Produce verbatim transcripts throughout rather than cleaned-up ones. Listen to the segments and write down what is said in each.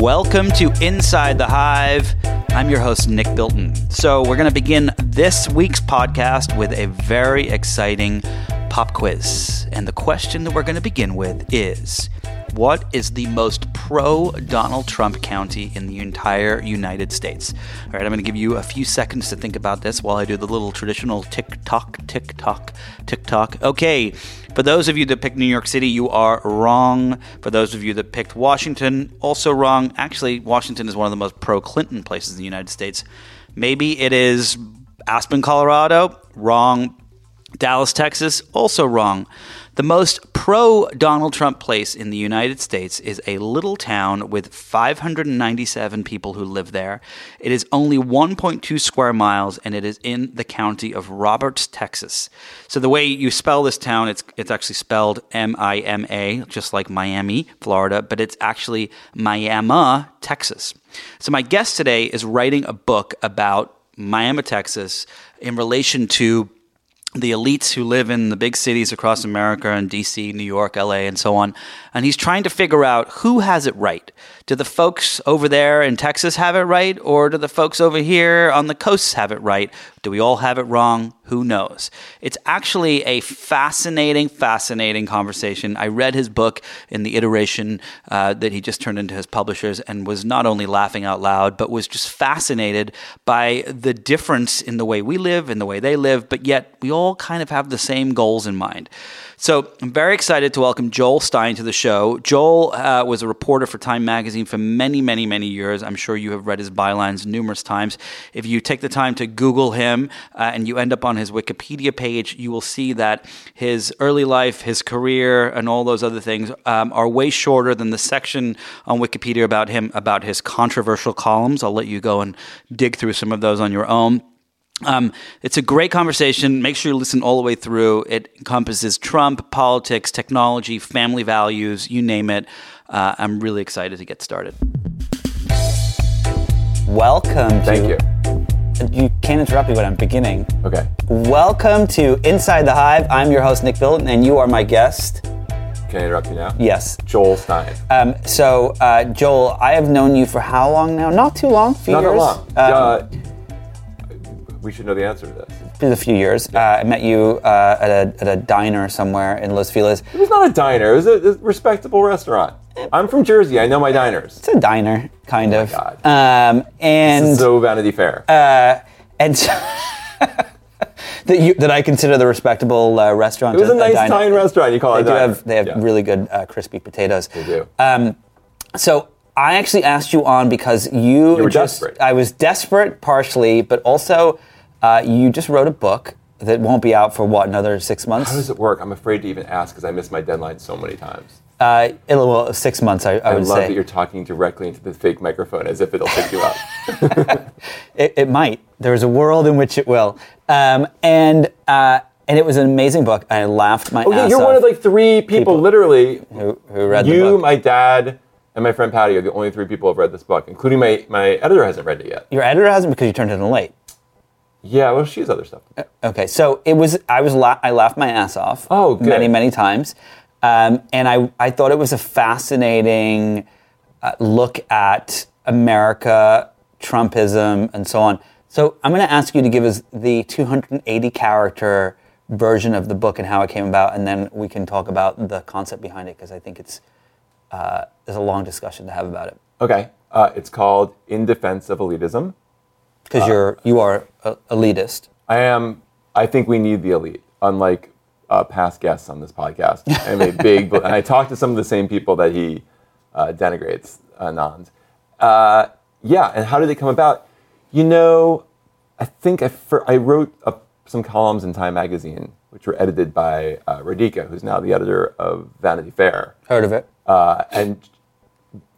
Welcome to Inside the Hive. I'm your host, Nick Bilton. So we're going to begin this week's podcast with a very exciting pop quiz. And the question that we're going to begin with is, what is the most pro-Donald Trump county in the entire United States? All right, I'm going to give you a few seconds to think about this while I do the little traditional tick-tock, tick-tock, tick-tock. Okay, for those of you that picked New York City, you are wrong. For those of you that picked Washington, also wrong. Actually, Washington is one of the most pro-Clinton places in the United States. Maybe it is Aspen, Colorado. Wrong. Dallas, Texas. Also wrong. The most pro-Donald Trump place in the United States is a little town with five hundred ninety-seven people who live there. It is only one point two square miles, and it is in the county of Roberts, Texas. So the way you spell this town, it's it's actually spelled M I M A, just like Miami, Florida, but it's actually Miami, Texas. So my guest today is writing a book about Miami, Texas, in relation to the elites who live in the big cities across America and D C, New York, L A, and so on. And he's trying to figure out who has it right. Do the folks over there in Texas have it right? Or do the folks over here on the coasts have it right? Do we all have it wrong? Who knows? It's actually a fascinating, fascinating conversation. I read his book in the iteration uh, that he just turned into his publishers and was not only laughing out loud, but was just fascinated by the difference in the way we live, in the way they live, but yet we all kind of have the same goals in mind. So I'm very excited to welcome Joel Stein to the show. Joel uh, was a reporter for Time Magazine for many, many, many years. I'm sure you have read his bylines numerous times. If you take the time to Google him uh, and you end up on his Wikipedia page, you will see that his early life, his career, and all those other things um, are way shorter than the section on Wikipedia about him, about his controversial columns. I'll let you go and dig through some of those on your own. Um, it's a great conversation. Make sure you listen all the way through. It encompasses Trump, politics, technology, family values, you name it. Uh, I'm really excited to get started. Welcome. Thank you. You can't interrupt me when I'm beginning. Okay. Welcome to Inside the Hive. I'm your host, Nick Bilton, and you are my guest. Can I interrupt you now? Yes. Joel Stein. Um, so, uh, Joel, I have known you for how long now? Not too long. Few Not years. Not too long. Um, uh, We should know the answer to this. It's been a few years. Yeah. Uh, I met you uh, at, a, at a diner somewhere in Los Feliz. It was not a diner. It was a, a respectable restaurant. I'm from Jersey. I know my diners. It's a diner, kind oh of. My God. Um, and this is so Vanity Fair. Uh, and so that, you, that I consider the respectable uh, restaurant. It was a, a nice diner. Thai restaurant. You call it they a diner. Have, they have yeah. really good uh, crispy potatoes. They do. Um, so. I actually asked you on because you, you were just, desperate. I was desperate, partially, but also uh, you just wrote a book that won't be out for, what, another six months? How does it work? I'm afraid to even ask because I missed my deadline so many times. Uh, it, well, six months, I, I, I would say. I love that you're talking directly into the fake microphone as if it'll pick you up. it, it might. There is a world in which it will. Um, and... Uh, And it was an amazing book. I laughed my oh, ass yeah, you're off. You're one of like three people, people literally. Who, who read you, the book. You, my dad... and my friend Patty are the only three people who have read this book, including my, my editor hasn't read it yet. Your editor hasn't because you turned it in late. Yeah, well, she has other stuff. Uh, okay, so it was I was la- I laughed my ass off oh, good. many, many times. Um, and I, I thought it was a fascinating uh, look at America, Trumpism, and so on. So I'm going to ask you to give us the two hundred eighty character version of the book and how it came about, and then we can talk about the concept behind it because I think it's... Uh, there's a long discussion to have about it. Okay. Uh, it's called In Defense of Elitism. Because uh, you're, you are a, elitist. I am. I think we need the elite, unlike uh, past guests on this podcast. I'm a big, and I talk to some of the same people that he uh, denigrates, Anand. Uh, yeah, and how did it come about? You know, I think I, fir- I wrote up some columns in Time Magazine, which were edited by uh, Radhika, who's now the editor of Vanity Fair. Heard of it. Uh, and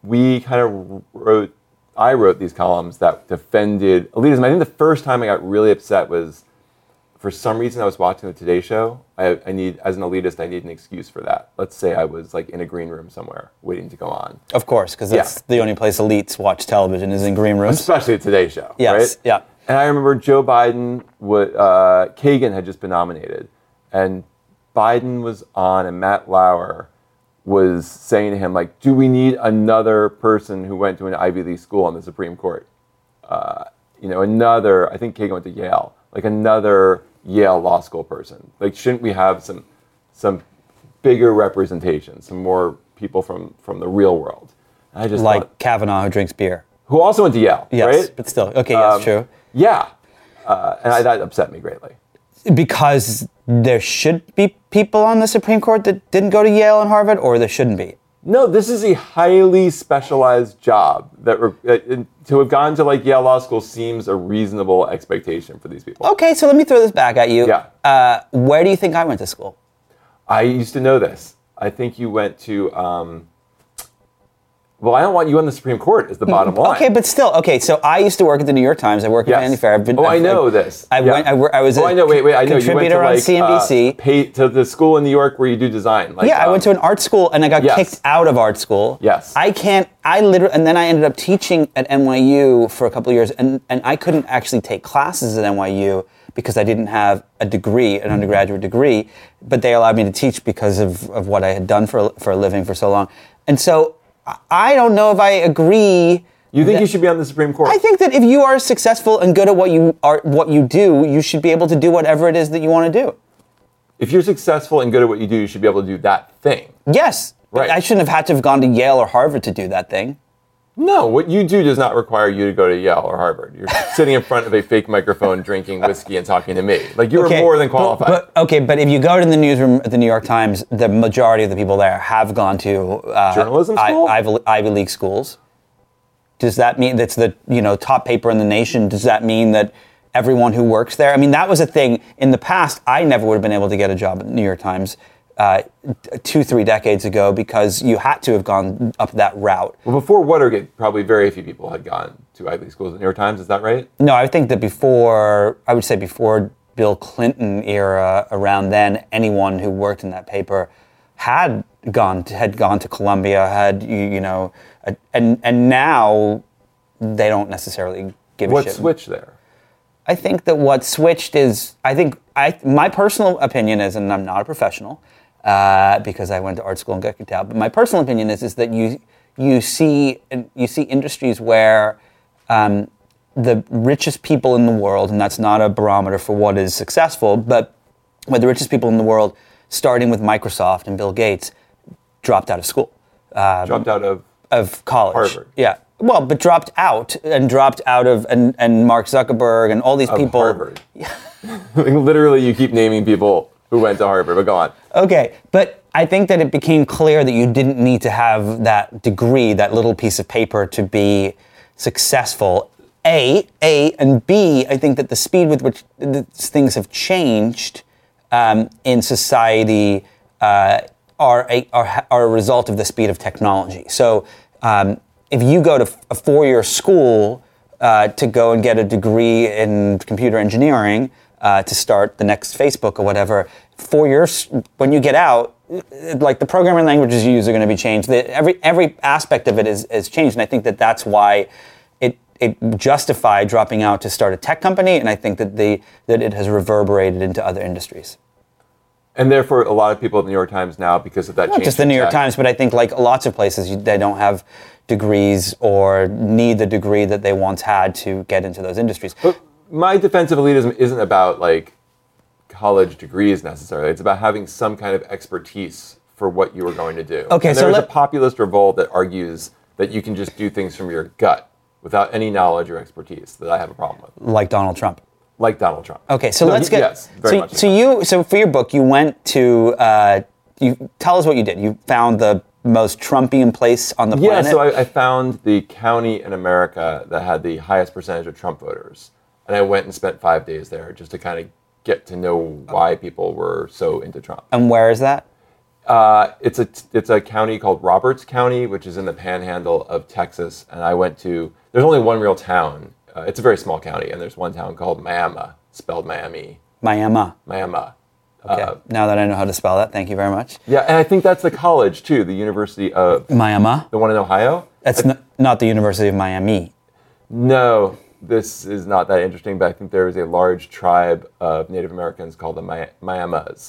we kind of wrote, I wrote these columns that defended elitism. I think the first time I got really upset was, for some reason I was watching the Today Show. I, I need, as an elitist, I need an excuse for that. Let's say I was like in a green room somewhere waiting to go on. Of course, because that's yeah. the only place elites watch television is in green rooms. Especially the Today Show, yes. right? Yes, yeah. And I remember Joe Biden, would, uh, Kagan had just been nominated. And Biden was on and Matt Lauer was saying to him, like, do we need another person who went to an Ivy League school on the Supreme Court? Uh, you know, another, I think Kagan went to Yale, like another Yale law school person. Like, shouldn't we have some some bigger representation, some more people from, from the real world? I just Like thought, Kavanaugh, who drinks beer. Who also went to Yale, yes, right? But still, okay, um, yes, true. Yeah, uh, and I, that upset me greatly. Because there should be people on the Supreme Court that didn't go to Yale and Harvard, or there shouldn't be? No, this is a highly specialized job. That uh, to have gone to like Yale Law School seems a reasonable expectation for these people. Okay, so let me throw this back at you. Yeah. Uh, where do you think I went to school? I used to know this. I think you went to... Um, Well, I don't want you on the Supreme Court is the bottom line. Okay, but still, okay, so I used to work at the New York Times. I work at yes. Vanity Fair. I've been, oh, I've, I know I've, this. I yeah. went. I, I was a oh, I know. Wait, wait, I know. Contributor you went to, like, on C N B C. Uh, pay, to the school in New York where you do design. Like, yeah, um, I went to an art school, and I got yes. kicked out of art school. Yes. I can't, I literally, and then I ended up teaching at N Y U for a couple of years, and, and I couldn't actually take classes at N Y U because I didn't have a degree, an undergraduate degree, but they allowed me to teach because of, of what I had done for for a living for so long. And so... I don't know if I agree. You think that, you should be on the Supreme Court? I think that if you are successful and good at what you are, what you do, you should be able to do whatever it is that you want to do. If you're successful and good at what you do, you should be able to do that thing. Yes. Right. But I shouldn't have had to have gone to Yale or Harvard to do that thing. No, what you do does not require you to go to Yale or Harvard. You're sitting in front of a fake microphone, drinking whiskey, and talking to me. Like, you're okay, more than qualified. But, but, okay, but if you go to the newsroom at the New York Times, the majority of the people there have gone to uh, journalism school, I, Ivy, Ivy League schools. Does that mean that's the you know top paper in the nation? Does that mean that everyone who works there? I mean, that was a thing in the past. I never would have been able to get a job at the New York Times. Uh, two, three decades ago, because you had to have gone up that route. Well, before Watergate, probably very few people had gone to Ivy League schools. The New York Times, is that right? No, I think that before, I would say before Bill Clinton era, around then, anyone who worked in that paper had gone to, had gone to Columbia, had, you, you know, a, and and now they don't necessarily give what a shit. What switched there? I think that what switched is, I think, I my personal opinion is, and I'm not a professional, Uh, because I went to art school and got kicked out. But my personal opinion is is that you you see you see industries where um, the richest people in the world, and that's not a barometer for what is successful, but where the richest people in the world, starting with Microsoft and Bill Gates, dropped out of school, um, dropped out of of college, Harvard. Yeah, well, but dropped out and dropped out of and, and Mark Zuckerberg and all these of people. Harvard. Literally, you keep naming people who went to Harvard, but go on. Okay, but I think that it became clear that you didn't need to have that degree, that little piece of paper, to be successful, A, A, and B, I think that the speed with which things have changed um, in society uh, are, a, are, are a result of the speed of technology. So um, if you go to a four-year school uh, to go and get a degree in computer engineering, Uh, to start the next Facebook or whatever, four years, when you get out, like the programming languages you use are going to be changed. The, every every aspect of it is, is changed, and I think that that's why it it justified dropping out to start a tech company, and I think that the that it has reverberated into other industries. And therefore, a lot of people at the New York Times now, because of that Not change. Not just the New York Times, but I think like lots of places, they don't have degrees or need the degree that they once had to get into those industries. But- My defense of elitism isn't about, like, college degrees necessarily. It's about having some kind of expertise for what you were going to do. Okay, and so there's let... a populist revolt that argues that you can just do things from your gut without any knowledge or expertise that I have a problem with. Like Donald Trump. Like Donald Trump. Okay, so no, let's get... Yes, very so, much. So, you, so for your book, you went to... Uh, you tell us what you did. You found the most Trumpian place on the yeah, planet. Yeah, so I, I found the county in America that had the highest percentage of Trump voters. And I went and spent five days there just to kind of get to know why people were so into Trump. And where is that? Uh, it's a it's a county called Roberts County, which is in the panhandle of Texas. And I went to, there's only one real town. Uh, it's a very small county. And there's one town called Miami, spelled Miami. Miami. Miami. Okay. Uh, now that I know how to spell that, thank you very much. Yeah, and I think that's the college, too, the University of... Miami? The one in Ohio? That's I, n- not the University of Miami. No. This is not that interesting, but I think there is a large tribe of Native Americans called the Mi- Miamas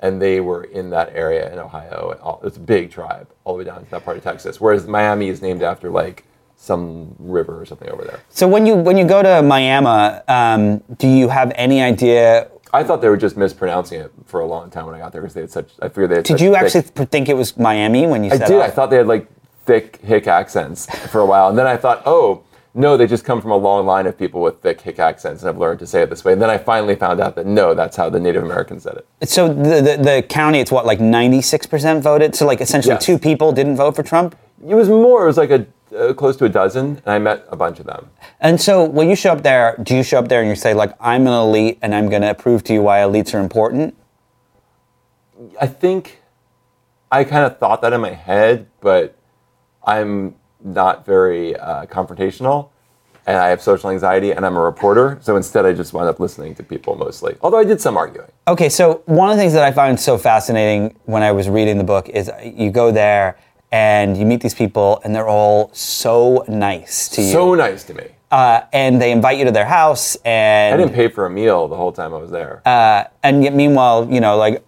and they were in that area in Ohio. And all, it's a big tribe all the way down to that part of Texas, whereas Miami is named after like some river or something over there. So when you when you go to Miami, um, do you have any idea? I thought they were just mispronouncing it for a long time when I got there because they had such. I figured they had Did such you actually thick, think it was Miami when you said that? I did. Off? I thought they had like thick hick accents for a while, and then I thought, oh. No, they just come from a long line of people with thick hick accents, and I've learned to say it this way. And then I finally found out that, no, that's how the Native Americans said it. So the the, the county, it's what, like ninety-six percent voted? So like essentially yes. two people didn't vote for Trump? It was more. It was like a uh, close to a dozen, and I met a bunch of them. And so when you show up there, do you show up there and you say, like, I'm an elite, and I'm going to prove to you why elites are important? I think I kind of thought that in my head, but I'm... not very uh, confrontational, and I have social anxiety, and I'm a reporter, so instead I just wound up listening to people mostly. Although I did some arguing. Okay, so one of the things that I found so fascinating when I was reading the book is you go there, and you meet these people, and they're all so nice to you. So nice to me. Uh, and they invite you to their house, and... I didn't pay for a meal the whole time I was there. Uh, and yet, meanwhile, you know, like...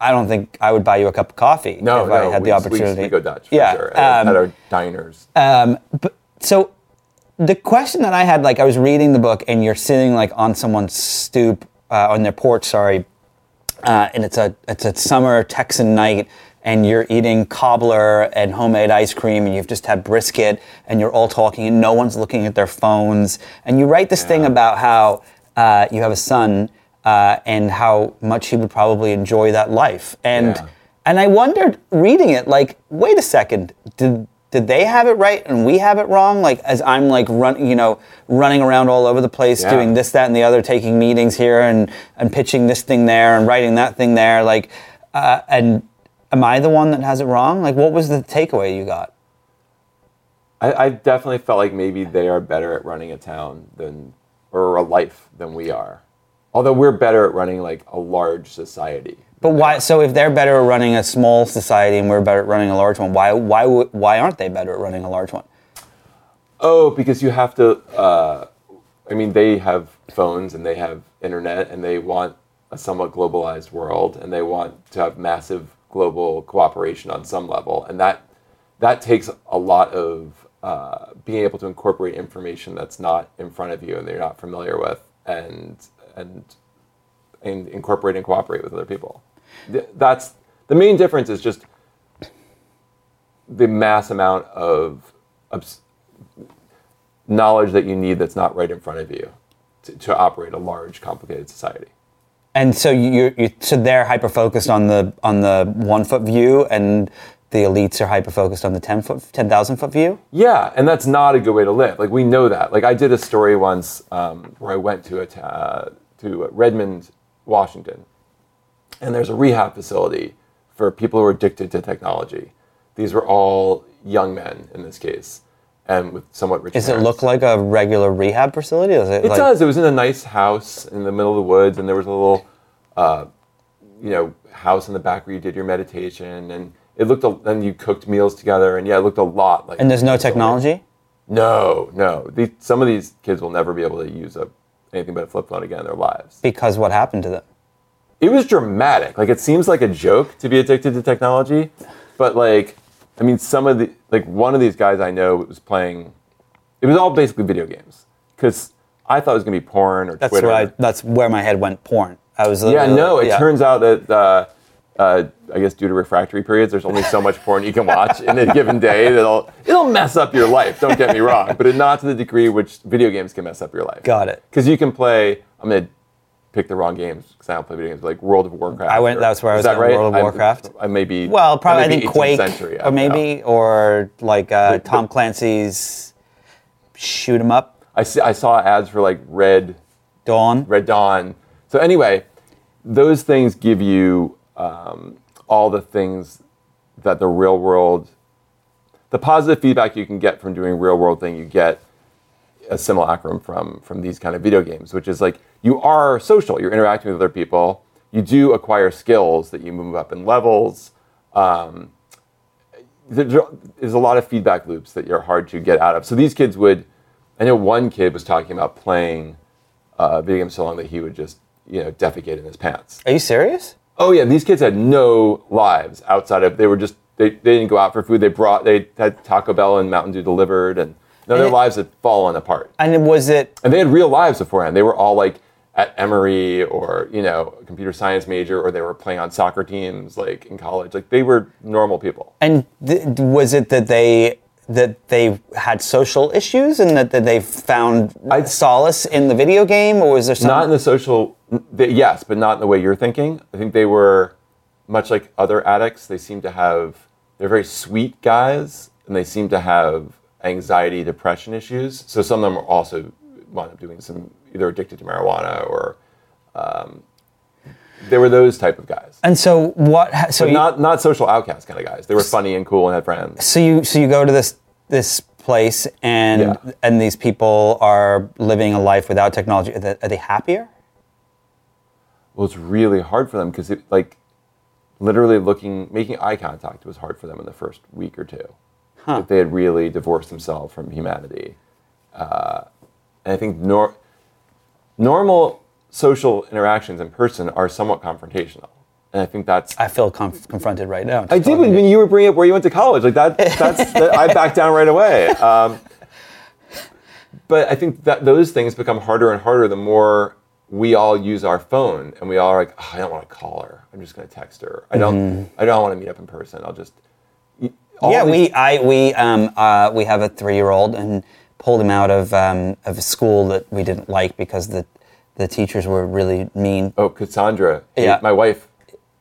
I don't think I would buy you a cup of coffee no, if no, I had we, the opportunity. No, we go Dutch for yeah, sure at, um, at our diners. Um, but, so the question that I had, like I was reading the book and you're sitting like on someone's stoop, uh, on their porch, sorry, uh, and it's a it's a summer Texan night and you're eating cobbler and homemade ice cream and you've just had brisket and you're all talking and no one's looking at their phones. And you write this yeah. thing about how uh, you have a son Uh, and how much he would probably enjoy that life. And yeah. and I wondered, reading it, like, wait a second, did did they have it right and we have it wrong? Like, as I'm, like, run, you know, running around all over the place, yeah. doing this, that, and the other, taking meetings here and, and pitching this thing there and writing that thing there, like, uh, and am I the one that has it wrong? Like, what was the takeaway you got? I, I definitely felt like maybe they are better at running a town than, or a life than we are. Although we're better at running, like, a large society. But why, so if they're better at running a small society and we're better at running a large one, why why why aren't they better at running a large one? Oh, because you have to, uh, I mean, they have phones and they have internet and they want a somewhat globalized world and they want to have massive global cooperation on some level. And that that takes a lot of uh, being able to incorporate information that's not in front of you and they're not familiar with and... And, and incorporate and cooperate with other people. That's the main difference is just the mass amount of obs- knowledge that you need that's not right in front of you to, to operate a large, complicated society. And so you, you so they're hyper focused on the on the one foot view, and the elites are hyper focused on the ten foot, ten thousand foot view. Yeah, and that's not a good way to live. Like we know that. Like I did a story once um, where I went to a. T- uh, to Redmond, Washington. And there's a rehab facility for people who are addicted to technology. These were all young men in this case, and with somewhat rich Does parents. It look like a regular rehab facility? Is it it like- does. It was in a nice house in the middle of the woods, and there was a little uh, you know, house in the back where you did your meditation, and it looked, a- and you cooked meals together, and yeah, it looked a lot like... And there's no technology? No, no. These, some of these kids will never be able to use a anything but a flip phone again in their lives. Because what happened to them? It was dramatic. Like, it seems like a joke to be addicted to technology, but, like, I mean, some of the, like, one of these guys I know was playing, it was all basically video games, because I thought it was going to be porn or that's Twitter. Where I, that's where my head went, porn. I was Yeah, no, it yeah. turns out that, uh, uh, I guess due to refractory periods, there's only so much porn you can watch in a given day that'll it'll mess up your life, don't get me wrong, but not to the degree which video games can mess up your life. Got it. Because you can play, I'm going to pick the wrong games because I don't play video games, like World of Warcraft. I went, or, that's where I was at, right? World of Warcraft. I, I maybe, well, probably, I, may I think Quake, century, I or maybe, know. Or like uh, the, Tom Clancy's Shoot 'em Up. I, see, I saw ads for like Red Dawn. Red Dawn. So anyway, those things give you... Um, all the things that the real world, the positive feedback you can get from doing real world thing, you get a simulacrum from from these kind of video games, which is like you are social, you're interacting with other people, you do acquire skills that you move up in levels. Um, there's a lot of feedback loops that you're hard to get out of. So these kids would, I know one kid was talking about playing a uh, video game so long that he would just, you know, defecate in his pants. Are you serious? Oh yeah, these kids had no lives outside of, they were just, they, they didn't go out for food. They brought, they had Taco Bell and Mountain Dew delivered, and no, and their it, lives had fallen apart. And was it? And they had real lives beforehand. They were all like at Emory, or, you know, a computer science major, or they were playing on soccer teams like in college. Like they were normal people. And th- was it that they that they had social issues and that, that they found I'd, solace in the video game, or was there something? Not in the social, they, yes, but not in the way you're thinking. I think they were much like other addicts. They seem to have, they're very sweet guys, and they seem to have anxiety, depression issues. So some of them also wound up doing some, either addicted to marijuana or, um, they were those type of guys. And so what? So you, not not social outcast kind of guys. They were funny and cool and had friends. So you so you go to this this place and yeah. and these people are living a life without technology. Are they, are they happier? Well, it's really hard for them because like literally looking making eye contact was hard for them in the first week or two. Huh. If they had really divorced themselves from humanity, uh, and I think nor, normal. social interactions in person are somewhat confrontational, and I think that's. I feel conf- confronted right now. I did when, when you were bringing up where you went to college, like that. That's that, I backed down right away. Um, but I think that those things become harder and harder the more we all use our phone, and we all are like, oh, I don't want to call her. I'm just going to text her. I don't. Mm-hmm. I don't want to meet up in person. I'll just. Yeah, these- we. I we um uh we have a three-year-old and pulled him out of um of a school that we didn't like because the. The teachers were really mean. Oh, Cassandra. Yeah. My wife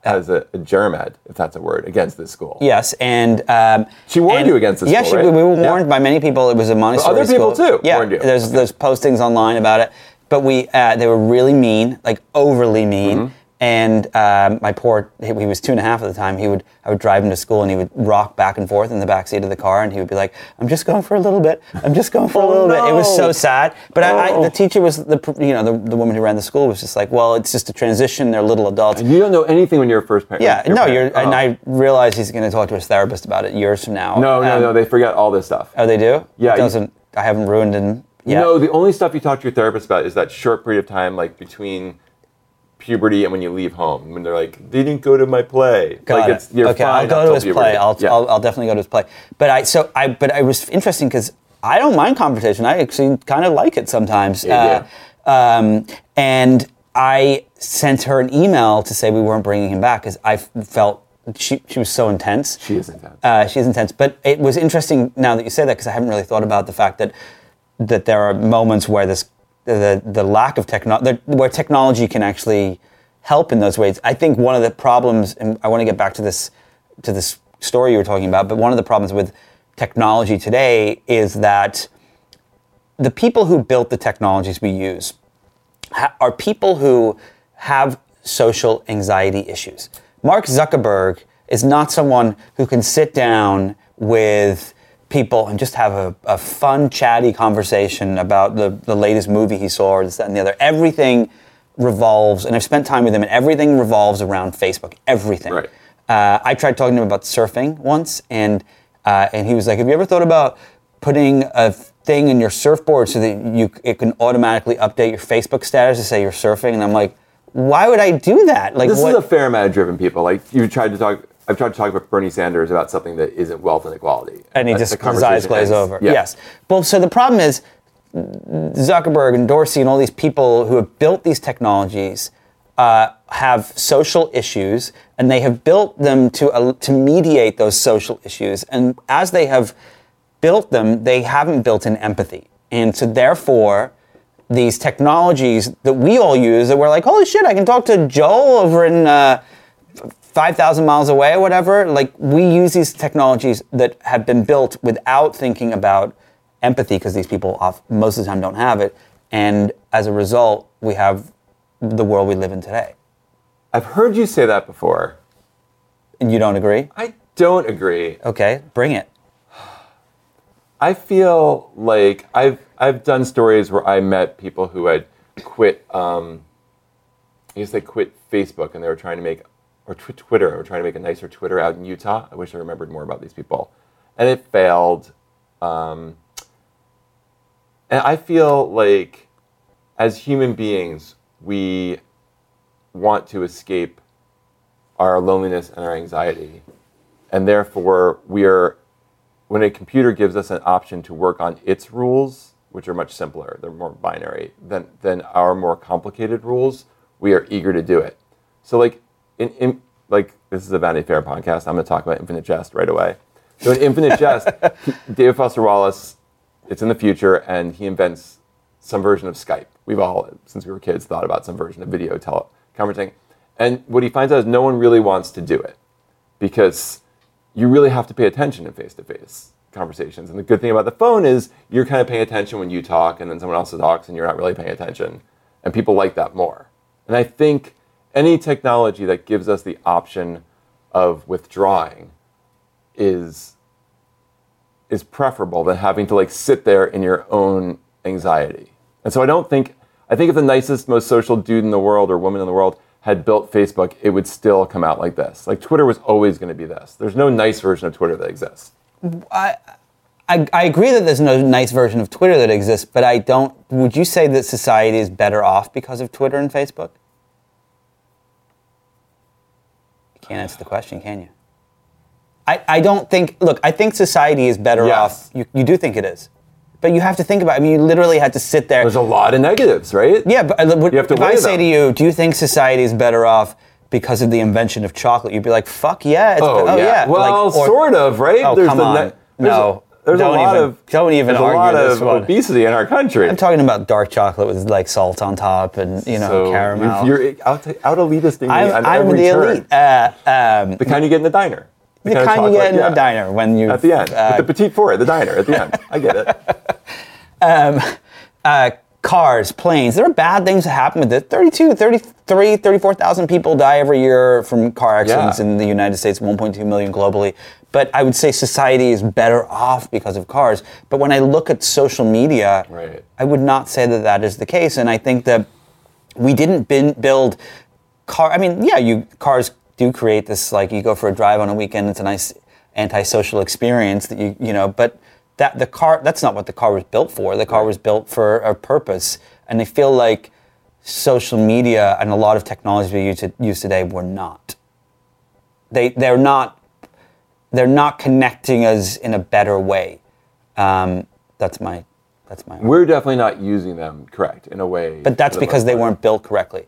has a, a germ ad, if that's a word, against this school. Yes, and... Um, she warned and, you against this yeah, school, Yeah, right? we were warned yeah. by many people. It was a Montessori school. Other people, school. too, yeah, warned you. There's, okay. there's postings online about it. But we uh, they were really mean, like overly mean. Mm-hmm. And um, my poor... He, he was two and a half at the time. He would I would drive him to school, and he would rock back and forth in the backseat of the car, and he would be like, I'm just going for a little bit. I'm just going for oh, a little no. bit. It was so sad. But oh. I, I, the teacher was... the You know, the, the woman who ran the school was just like, well, it's just a transition. They're little adults. And you don't know anything when you're a first parent. Yeah. Your no, parent. You're... Oh. And I realize he's going to talk to his therapist about it years from now. No, no, um, no. They forget all this stuff. Oh, they do? Yeah. It doesn't... You, I haven't ruined it yet. No, the only stuff you talk to your therapist about is that short period of time, like, between... puberty and when you leave home, when they're like, they didn't go to my play. Got like it. It's, you're okay, fine. I'll go to his puberty. play. I'll, yeah. I'll I'll definitely go to his play. But I so I but it was interesting because I don't mind confrontation. I actually kind of like it sometimes. Yeah, uh, yeah. Um, and I sent her an email to say we weren't bringing him back because I felt she she was so intense. She is intense. Uh, she is intense. But it was interesting now that you say that because I haven't really thought about the fact that that there are moments where this. The, the lack of technology, where technology can actually help in those ways. I think one of the problems, and I want to get back to this to this story you were talking about, but one of the problems with technology today is that the people who built the technologies we use ha- are people who have social anxiety issues. Mark Zuckerberg is not someone who can sit down with people and just have a, a fun, chatty conversation about the, the latest movie he saw or this, that, and the other. Everything revolves, and I've spent time with him, and everything revolves around Facebook. Everything. Right. Uh, I tried talking to him about surfing once, and uh, and he was like, have you ever thought about putting a thing in your surfboard so that you it can automatically update your Facebook status to say you're surfing? And I'm like, why would I do that? Like, This what? is a fair amount of driven people. Like, you tried to talk... I've tried to talk with Bernie Sanders about something that isn't wealth inequality. And he That's just, his eyes glaze over. Yeah. Yes. Well, so the problem is Zuckerberg and Dorsey and all these people who have built these technologies uh, have social issues, and they have built them to uh, to mediate those social issues. And as they have built them, they haven't built in empathy. And so therefore... these technologies that we all use that we're like, holy shit, I can talk to Joel over in uh, five thousand miles away or whatever. Like, we use these technologies that have been built without thinking about empathy because these people off, most of the time don't have it. And as a result, we have the world we live in today. I've heard you say that before. And you don't agree? I don't agree. Okay, bring it. I feel like I've I've done stories where I met people who had quit. Um, I guess they quit Facebook, and they were trying to make, or tw- Twitter, or trying to make a nicer Twitter out in Utah. I wish I remembered more about these people, and it failed. Um, and I feel like, as human beings, we want to escape our loneliness and our anxiety. And therefore, we are, when a computer gives us an option to work on its rules, which are much simpler, they're more binary than than our more complicated rules, we are eager to do it. So like, in, in like this is a Vanity Fair podcast, I'm going to talk about Infinite Jest right away. So in Infinite Jest, David Foster Wallace, it's in the future, and he invents some version of Skype. We've all, since we were kids, thought about some version of video teleconferencing. And what he finds out is no one really wants to do it, because you really have to pay attention in face-to-face conversations. And the good thing about the phone is you're kind of paying attention when you talk, and then someone else talks, and you're not really paying attention. And people like that more. And I think any technology that gives us the option of withdrawing is is preferable than having to like sit there in your own anxiety. And so I don't think, I think if the nicest, most social dude in the world or woman in the world had built Facebook, it would still come out like this. Like Twitter was always going to be this. There's no nice version of Twitter that exists. I, I I agree that there's no nice version of Twitter that exists, but I don't, would you say that society is better off because of Twitter and Facebook? You can't answer the question, can you? I, I don't think, look, I think society is better yes. off. You, you do think it is. But you have to think about it. I mean, you literally had to sit there. There's a lot of negatives, right? Yeah, but what, you have to if I say them. to you, do you think society is better off because of the invention of chocolate? You'd be like, fuck yeah. It's oh, be- oh, yeah. yeah. Well, like, or, sort of, right? Oh, there's come the on. Ne- there's no. A, there's don't a lot even, of, don't even there's argue a lot this of one. obesity in our country. I'm talking about dark chocolate with like salt on top and, you know, so caramel. You're out, out elitist thing I'm, on I'm every the turn. elite. Uh, um, the kind you get in the diner. The, the kind, kind of chocolate, you get in yeah. the diner when you... At the end. Uh, the petite four at the diner at the end. I get it. um, uh, cars, planes. There are bad things that happen with this. thirty-two, thirty-three, thirty-four thousand people die every year from car accidents yeah. in the United States, one point two million globally. But I would say society is better off because of cars. But when I look at social media, right. I would not say that that is the case. And I think that we didn't bin- build car... I mean, yeah, you cars... do create this, like, you go for a drive on a weekend, it's a nice antisocial experience that you, you know, but that the car, that's not what the car was built for. The car was built for a purpose. And I feel like social media and a lot of technologies we use today were not. They, they're not, they're not connecting us in a better way. Um, that's my, that's my. We're argument. Definitely not using them correct in a way. But that's because they weren't built correctly.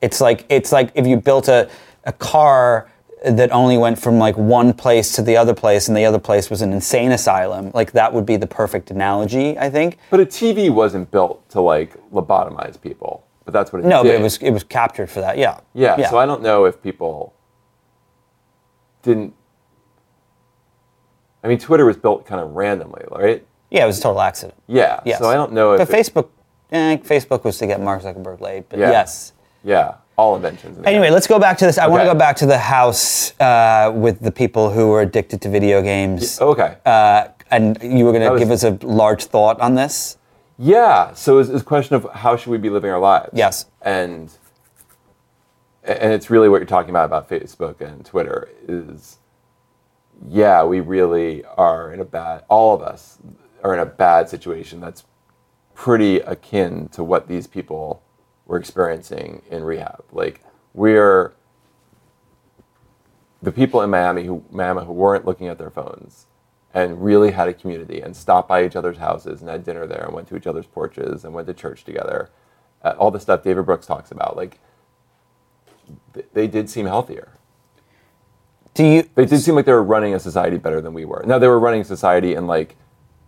It's like, it's like if you built a, a car that only went from like one place to the other place and the other place was an insane asylum. Like that would be the perfect analogy, I think. But a T V wasn't built to like lobotomize people, but that's what it no, did. No, but it was, it was captured for that, yeah. yeah. Yeah, so I don't know if people didn't... I mean, Twitter was built kind of randomly, right? Yeah, it was a total accident. Yeah, yes. so I don't know if... But it, Facebook, eh, Facebook was to get Mark Zuckerberg laid, but yeah. yes. Yeah. All inventions. In anyway, end. let's go back to this. I okay. want to go back to the house uh, with the people who were addicted to video games. Yeah, okay. Uh, and you were going to give us a large thought on this? Yeah. So it's, it's a question of how should we be living our lives? Yes. And and it's really what you're talking about about Facebook and Twitter is, yeah, we really are in a bad, all of us are in a bad situation that's pretty akin to what these people we're experiencing in rehab. Like, we're the people in Miami who Miami who weren't looking at their phones and really had a community and stopped by each other's houses and had dinner there and went to each other's porches and went to church together. Uh, all the stuff David Brooks talks about. Like, th- they did seem healthier. Do you? They did seem like they were running a society better than we were. Now, they were running society in, like,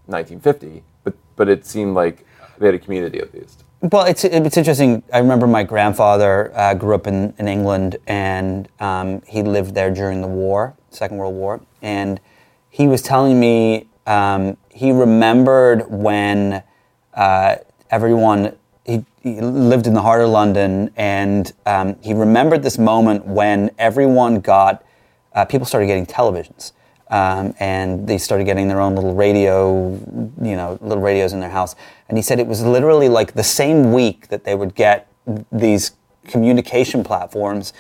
nineteen fifty, but but it seemed like they had a community at least. Well, it's it's interesting. I remember my grandfather uh, grew up in, in England, and um, he lived there during the war, Second World War. And he was telling me um, he remembered when uh, everyone, he, he lived in the heart of London, and um, he remembered this moment when everyone got, uh, people started getting televisions. Um, and they started getting their own little radio, you know, little radios in their house. And he said it was literally like the same week that they would get these communication platforms,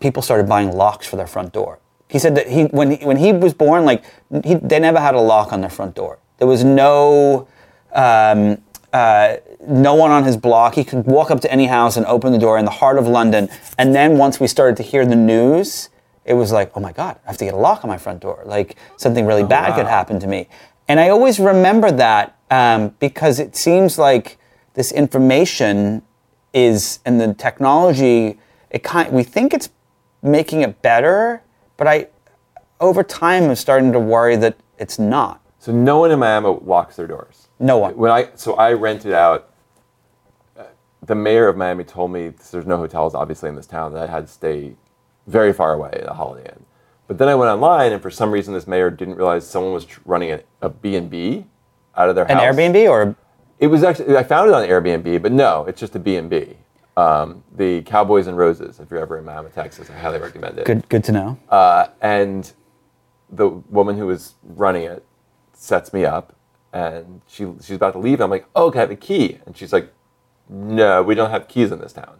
people started buying locks for their front door. He said that he when he, when he was born, like, he, they never had a lock on their front door. There was no, um, uh, no one on his block. He could walk up to any house and open the door in the heart of London. And then once we started to hear the news... It was like, oh my God, I have to get a lock on my front door. Like something really oh, bad wow. could happen to me. And I always remember that um, because it seems like this information is, and the technology, it kind, we think it's making it better, but I, over time, I'm starting to worry that it's not. So no one in Miami locks their doors. No one. When I so I rented out. Uh, the mayor of Miami told me there's no hotels, obviously, in this town, that I had to stay very far away at a Holiday Inn. But then I went online, and for some reason, this mayor didn't realize someone was tr- running a, a B and B out of their house. An Airbnb or? It was actually I found it on Airbnb, but no, it's just a B and B. Um, the Cowboys and Roses. If you're ever in Miami, Texas, I highly recommend it. Good, good to know. Uh, and the woman who was running it sets me up, and she she's about to leave. I'm like, oh, can I have a key? And she's like, no, we don't have keys in this town.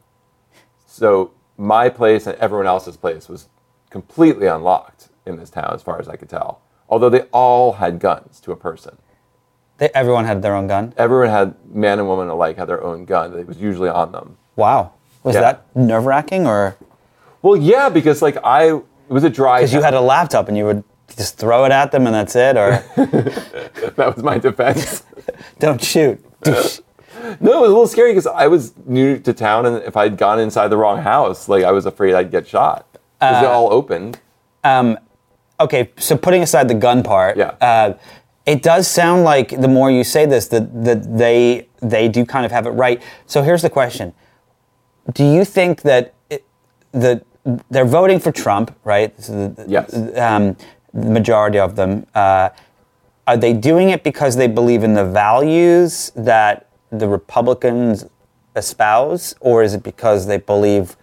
So my place and everyone else's place was completely unlocked in this town, as far as I could tell. Although they all had guns to a person. They, everyone had their own gun? Everyone had, man and woman alike, had their own gun that was usually on them. Wow. Was yeah. that nerve-wracking or? Well, yeah, because like I, it was a dry Because you had a laptop and you would just throw it at them and that's it, or? That was my defense. Don't shoot. No, it was a little scary because I was new to town, and if I'd gone inside the wrong house, like I was afraid I'd get shot. Because uh, they're all open. Um, okay, so putting aside the gun part, yeah. uh, it does sound like the more you say this, that that they they do kind of have it right. So here's the question. Do you think that it, the, they're voting for Trump, right? So the, yes. Um, the majority of them. Uh, are they doing it because they believe in the values that the Republicans espouse, or is it because they believe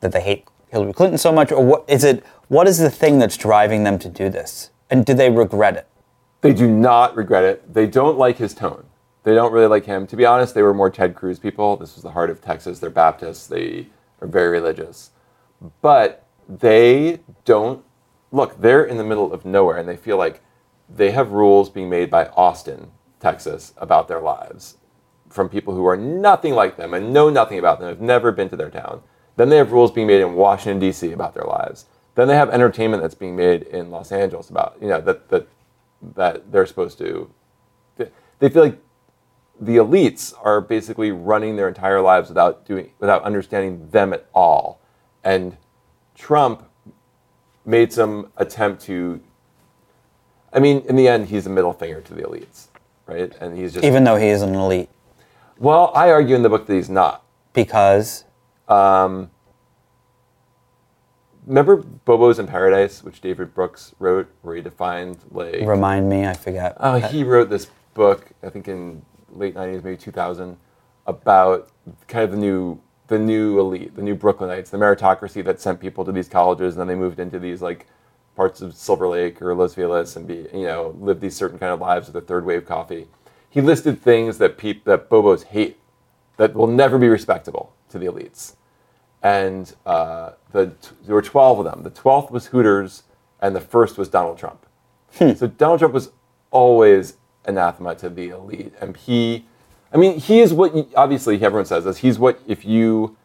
that they hate Hillary Clinton so much, or what is it? What is the thing that's driving them to do this? And do they regret it? They do not regret it. They don't like his tone. They don't really like him. To be honest, they were more Ted Cruz people. This was the heart of Texas. They're Baptists. They are very religious. But they don't... Look, they're in the middle of nowhere, and they feel like they have rules being made by Austin, Texas, about their lives from people who are nothing like them and know nothing about them, have never been to their town. Then they have rules being made in Washington, D C about their lives. Then they have entertainment that's being made in Los Angeles about, you know, that that that they're supposed to... They feel like the elites are basically running their entire lives without doing, without understanding them at all. And Trump made some attempt to, I mean, in the end, he's a middle finger to the elites, right? And he's just... Even though he is an elite. Well, I argue in the book that he's not. Because? Um, remember Bobo's in Paradise, which David Brooks wrote, where he defined, like... Remind me, I forget. Oh, uh, he wrote this book, I think in late nineties, maybe two thousand, about kind of the new the new elite, the new Brooklynites, the meritocracy that sent people to these colleges, and then they moved into these like parts of Silver Lake or Los Feliz and be you know lived these certain kind of lives with a third wave coffee. He listed things that peop, that Bobos hate that will never be respectable to the elites, and uh, the there were twelve of them. The twelfth was Hooters, and the first was Donald Trump. Hmm. So Donald Trump was always anathema to the elite, and he, I mean, he is what, you, obviously everyone says this, he's what, if you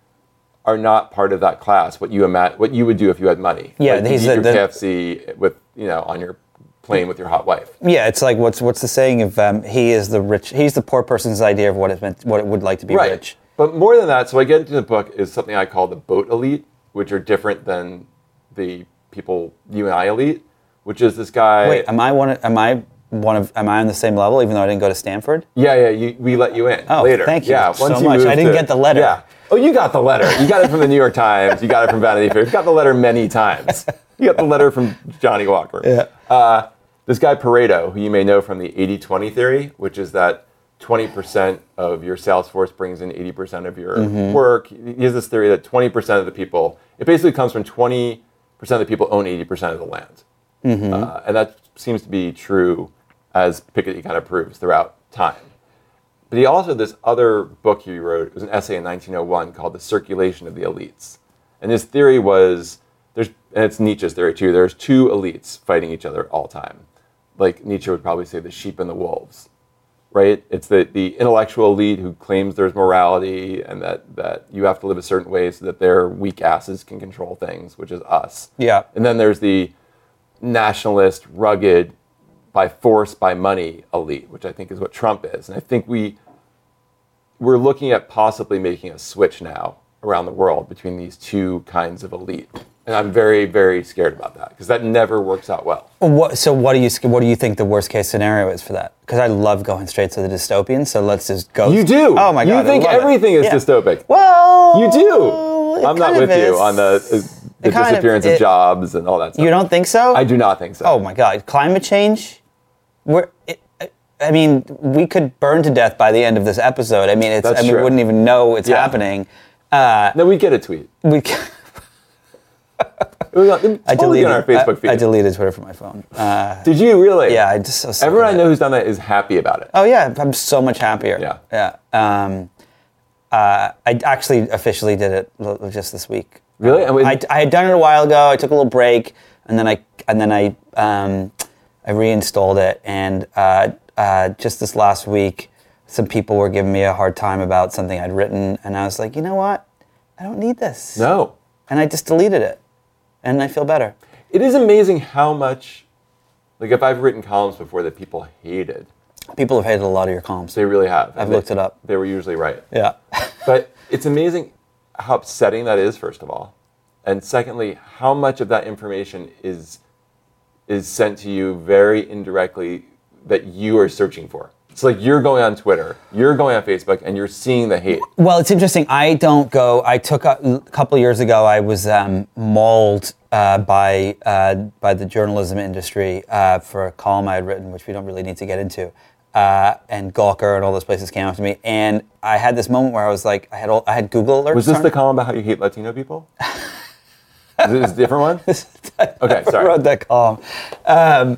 are not part of that class, what you ima- what you would do if you had money. Yeah, like, he's you the, the... K F C with, you know, on your plane with your hot wife. Yeah, it's like, what's what's the saying of, um, he is the rich, he's the poor person's idea of what it meant, what it would like to be right. rich. But more than that, so I get into the book is something I call the boat elite, which are different than the people, you and I elite, which is this guy... Wait, am I one of, am I... One of am I on the same level, even though I didn't go to Stanford? Yeah, yeah, you, we let you in oh, later. Oh, thank you yeah, so you much. I didn't to, get the letter. Yeah. Oh, you got the letter. You got it from the New York Times. You got it from Vanity Fair. You got the letter many times. You got the letter from Johnny Walker. Yeah. Uh, this guy Pareto, who you may know from the eighty twenty theory, which is that twenty percent of your sales force brings in eighty percent of your mm-hmm. work. He has this theory that twenty percent of the people, it basically comes from twenty percent of the people own eighty percent of the land. Mm-hmm. Uh, and that seems to be true as Piketty kind of proves throughout time. But he also, this other book he wrote, it was an essay in nineteen oh one called The Circulation of the Elites. And his theory was, there's, and it's Nietzsche's theory too, there's two elites fighting each other at all time. Like Nietzsche would probably say the sheep and the wolves. right? It's the, the intellectual elite who claims there's morality and that, that you have to live a certain way so that their weak asses can control things, which is us. Yeah. And then there's the nationalist, rugged, by force, by money elite, which I think is what Trump is. And I think we, we're looking at possibly making a switch now around the world between these two kinds of elite. And I'm very, very scared about that because that never works out well. What, so what do you what do you think the worst case scenario is for that? Because I love going straight to the dystopian, so let's just go. You do. Oh my God. You think everything is dystopic. Well, you do. I'm not with you on the the disappearance of jobs and all that stuff. You don't think so? I do not think so. Oh my God. Climate change? We're... It, I mean, we could burn to death by the end of this episode. I mean, it's. That's I mean, true. We wouldn't even know it's yeah. happening. Uh, no, we get a tweet. We. It was on, it I totally deleted on our Facebook feed. I, I deleted Twitter from my phone. Uh, Did you really? Yeah, I just. So Everyone I know who's done that is happy about it. Oh yeah, I'm so much happier. Yeah, yeah. Um, uh, I actually officially did it just this week. Really? Um, I, mean, I, I had done it a while ago. I took a little break, and then I and then I um, I reinstalled it, and uh, uh, just this last week, some people were giving me a hard time about something I'd written, and I was like, you know what? I don't need this. No. And I just deleted it. And I feel better. It is amazing how much, like if I've written columns before that people hated. People have hated a lot of your columns. They really have. I've they, looked it up. They were usually right. Yeah. But it's amazing how upsetting that is, first of all. And secondly, how much of that information is is sent to you very indirectly that you are searching for. It's like you're going on Twitter, you're going on Facebook, and you're seeing the hate. Well, it's interesting. I don't go. I took a, a couple years ago. I was um, mauled uh, by uh, by the journalism industry uh, for a column I had written, which we don't really need to get into. Uh, and Gawker and all those places came after me, and I had this moment where I was like, I had all, I had Google alerts. Was this on the column about how you hate Latino people? Is this a different one? Okay, sorry. I wrote that column. Um,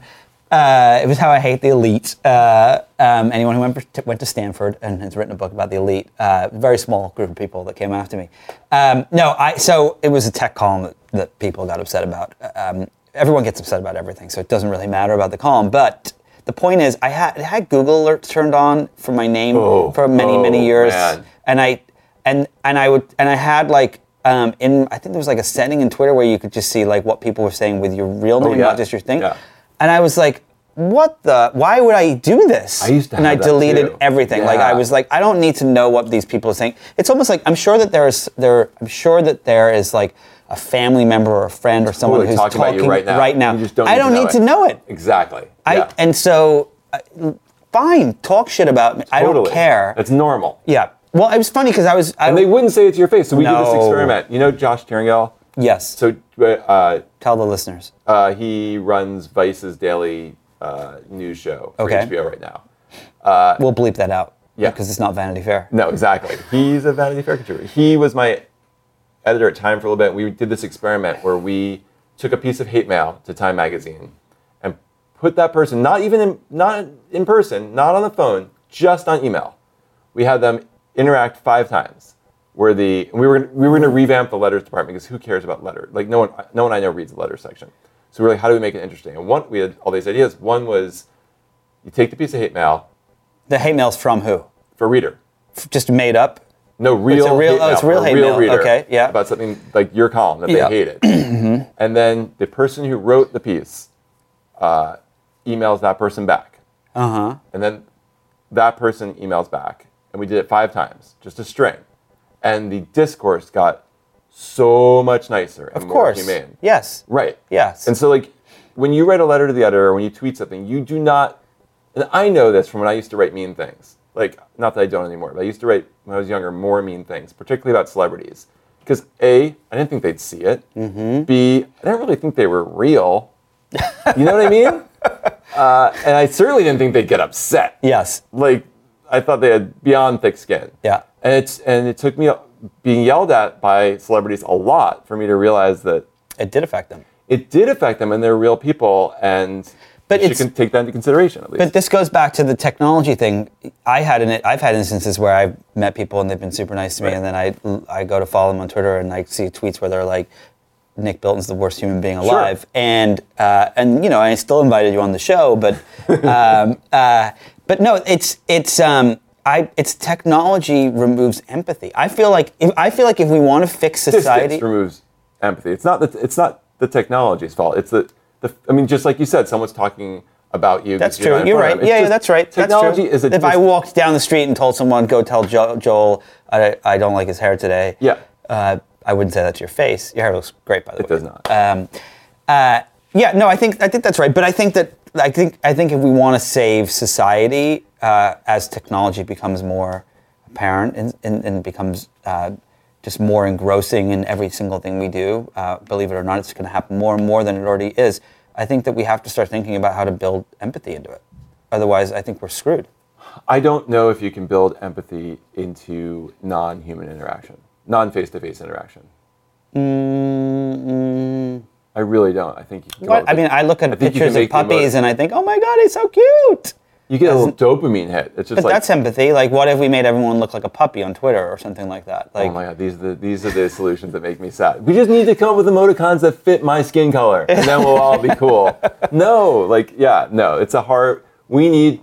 Uh, it was how I hate the elite. Uh, um, anyone who went, to, went to Stanford and has written a book about the elite, uh, very small group of people that came after me. Um, no, I so it was a tech column that, that people got upset about. Um, everyone gets upset about everything, so it doesn't really matter about the column. But the point is, I had, I had Google alerts turned on for my name oh, for many, oh, many years, man. and I and and I would and I had like. Um, in I think there was like a setting in Twitter where you could just see like what people were saying with your real name, oh, yeah. not just your thing. Yeah. And I was like, what the, why would I do this? I used to have that too. And I deleted everything. Yeah. Like I was like, I don't need to know what these people are saying. It's almost like, I'm sure that there is, there, I'm sure that there is like a family member or a friend or someone totally who's talking, talking about you right now. Right now. You just don't I don't need to know it. Exactly. I yeah. And so, uh, fine, talk shit about me. Totally. I don't care. That's normal. Yeah. Well, it was funny because I was... I, and they wouldn't say it to your face, so we no. did this experiment. You know Josh Teringell? Yes. So uh, tell the listeners. Uh, he runs Vice's daily uh, news show for okay. H B O right now. Uh, we'll bleep that out. Yeah, because it's not Vanity Fair. No, exactly. He's a Vanity Fair contributor. He was my editor at Time for a little bit. We did this experiment where we took a piece of hate mail to Time Magazine and put that person, not even in, not in person, not on the phone, just on email. We had them interact five times. Where the we were we were going to revamp the letters department because who cares about letters? Like no one no one I know reads the letters section. So we were like, how do we make it interesting? And one we had all these ideas. One was, you take the piece of hate mail. The hate mail's from who? For a reader. Just made up. No real. It's a real. Hate oh, it's mail real hate real mail. Reader okay, yeah. About something like your column that yeah. they hated. Mm-hmm. And then the person who wrote the piece uh, emails that person back. Uh huh. And then that person emails back, and we did it five times, just a string. And the discourse got so much nicer and of course. More humane. Yes. Right. Yes. And so, like, when you write a letter to the editor, or when you tweet something, you do not... And I know this from when I used to write mean things. Like, not that I don't anymore, but I used to write, when I was younger, more mean things, particularly about celebrities. Because, A, I didn't think they'd see it. Mm-hmm. B, I didn't really think they were real. You know what I mean? Uh, and I certainly didn't think they'd get upset. Yes. Like, I thought they had beyond thick skin. Yeah. And it's and it took me being yelled at by celebrities a lot for me to realize that it did affect them. It did affect them, and they're real people, and but you can take that into consideration at least. But this goes back to the technology thing. I had an I've had instances where I've met people and they've been super nice to me, right. and then I I go to follow them on Twitter and I see tweets where they're like, Nick Bilton's the worst human being alive. Sure. And, uh, and you know, I still invited you on the show, but, um, uh, but no, it's, it's, um, I, it's technology removes empathy. I feel like, if, I feel like if we want to fix society. Distance removes empathy. It's not the, it's not the technology's fault. It's the, the, I mean, just like you said, someone's talking about you. That's true. You're, you're right. Yeah, yeah, that's right. Technology that's true. Is a If dist- I walked down the street and told someone, go tell jo- Joel, I, I don't like his hair today. Yeah. Uh, I wouldn't say that to your face. Your hair looks great, by the way. It does not. Um, uh, yeah, no, I think I think that's right. But I think that I think I think if we want to save society, uh, as technology becomes more apparent and and, and becomes uh, just more engrossing in every single thing we do, uh, believe it or not, it's going to happen more and more than it already is. I think that we have to start thinking about how to build empathy into it. Otherwise, I think we're screwed. I don't know if you can build empathy into non-human interaction. Non-face-to-face interaction. Mm-mm. I really don't. I think. You what? I mean, I look at I pictures of puppies and I think, oh my God, he's so cute. You get that's, a little dopamine hit. It's just but like that's empathy. Like, what if we made everyone look like a puppy on Twitter or something like that? Like, oh my God, these are the these are the solutions that make me sad. We just need to come up with emoticons that fit my skin color, and then we'll all be cool. No, like, yeah, no, it's a hard. We need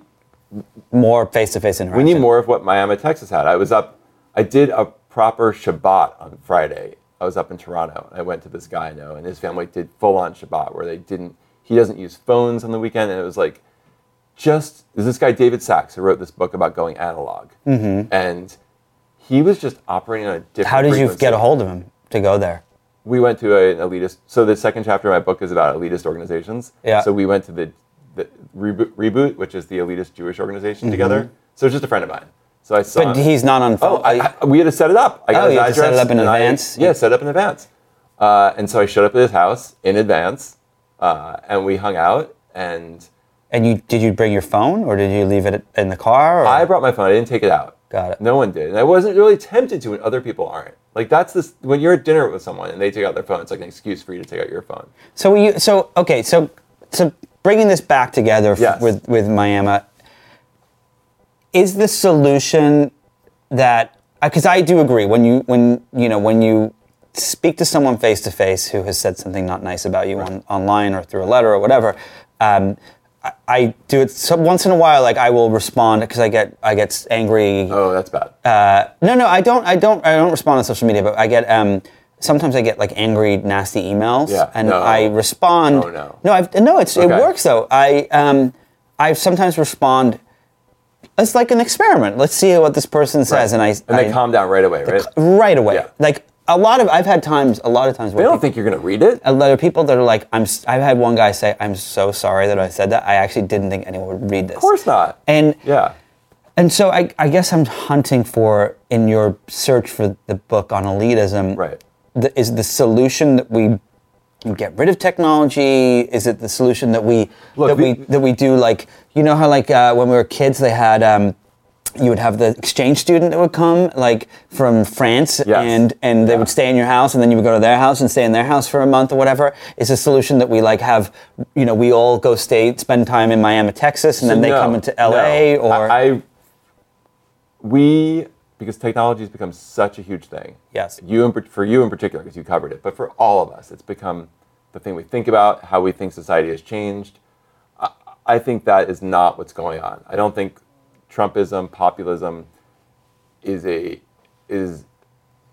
more face-to-face interaction. We need more of what Miami, Texas had. I was up. I did a. proper Shabbat on Friday. I was up in Toronto and I went to this guy I know and his family did full-on Shabbat where they didn't, he doesn't use phones on the weekend and it was like, just, there's this guy David Sachs who wrote this book about going analog. Mm-hmm. And he was just operating on a different How did frequency. You get a hold of him to go there? We went to a, an elitist, so the second chapter of my book is about elitist organizations. Yeah. So we went to the, the Reboot, Reboot, which is the elitist Jewish organization mm-hmm. together. So it's just a friend of mine. So I saw but him. He's not on phone. Oh, I, I, we had to set it up. I got oh, his you had to set it up in advance? I, yeah, set it up in advance. Uh, and so I showed up at his house in advance, uh, and we hung out. And and you did you bring your phone, or did you leave it in the car? Or? I brought my phone. I didn't take it out. Got it. No one did. And I wasn't really tempted to, and other people aren't. Like, that's this, when you're at dinner with someone and they take out their phone, it's like an excuse for you to take out your phone. So, you, so okay, so so bringing this back together yes. f- with, with Miami, is the solution that, because I do agree, when you when you know when you speak to someone face to face who has said something not nice about you right. on, online or through a letter or whatever, um, I, I do it so once in a while. Like I will respond because I get I get angry. Oh, that's bad. Uh, no, no, I don't. I don't. I don't respond on social media, but I get. Um, Sometimes I get like angry, nasty emails, yeah, and no. I respond. Oh no. No, I've, no, it's okay. It works though. I um, I sometimes respond. It's like an experiment. Let's see what this person says, right. and I and they I, calm down right away, right? The, right away. Yeah. Like a lot of I've had times, a lot of times. Where they don't people, think you're going to read it. A lot of people that are like, I'm. I've had one guy say, "I'm so sorry that I said that. I actually didn't think anyone would read this." Of course not. And yeah, and so I, I guess I'm hunting for in your search for the book on elitism. Right. The, is the solution that we get rid of technology? Is it the solution that we Look, that we that we do like? You know how, like, uh, when we were kids, they had, um, you would have the exchange student that would come, like, from France, yes. and, and they yeah. would stay in your house, and then you would go to their house and stay in their house for a month or whatever. It's a solution that we, like, have, you know, we all go stay, spend time in Miami, Texas, and so then they no, come into L A, no. or... I, I, we, because technology has become such a huge thing. Yes. You in, for you in particular, because you covered it, but for all of us, it's become the thing we think about, how we think society has changed. I think that is not what's going on. I don't think Trumpism, populism, is a is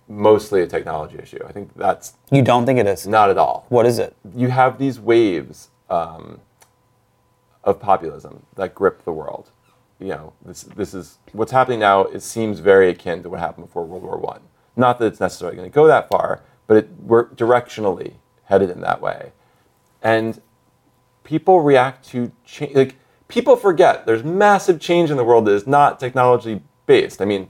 mostly a technology issue. I think that's... You don't think it is? Not at all. What is it? You have these waves um, of populism that grip the world. You know, this this is... What's happening now, it seems very akin to what happened before World War One. Not that it's necessarily going to go that far, but it, we're directionally headed in that way. And... People react to change. Like, people forget there's massive change in the world that is not technology based. I mean,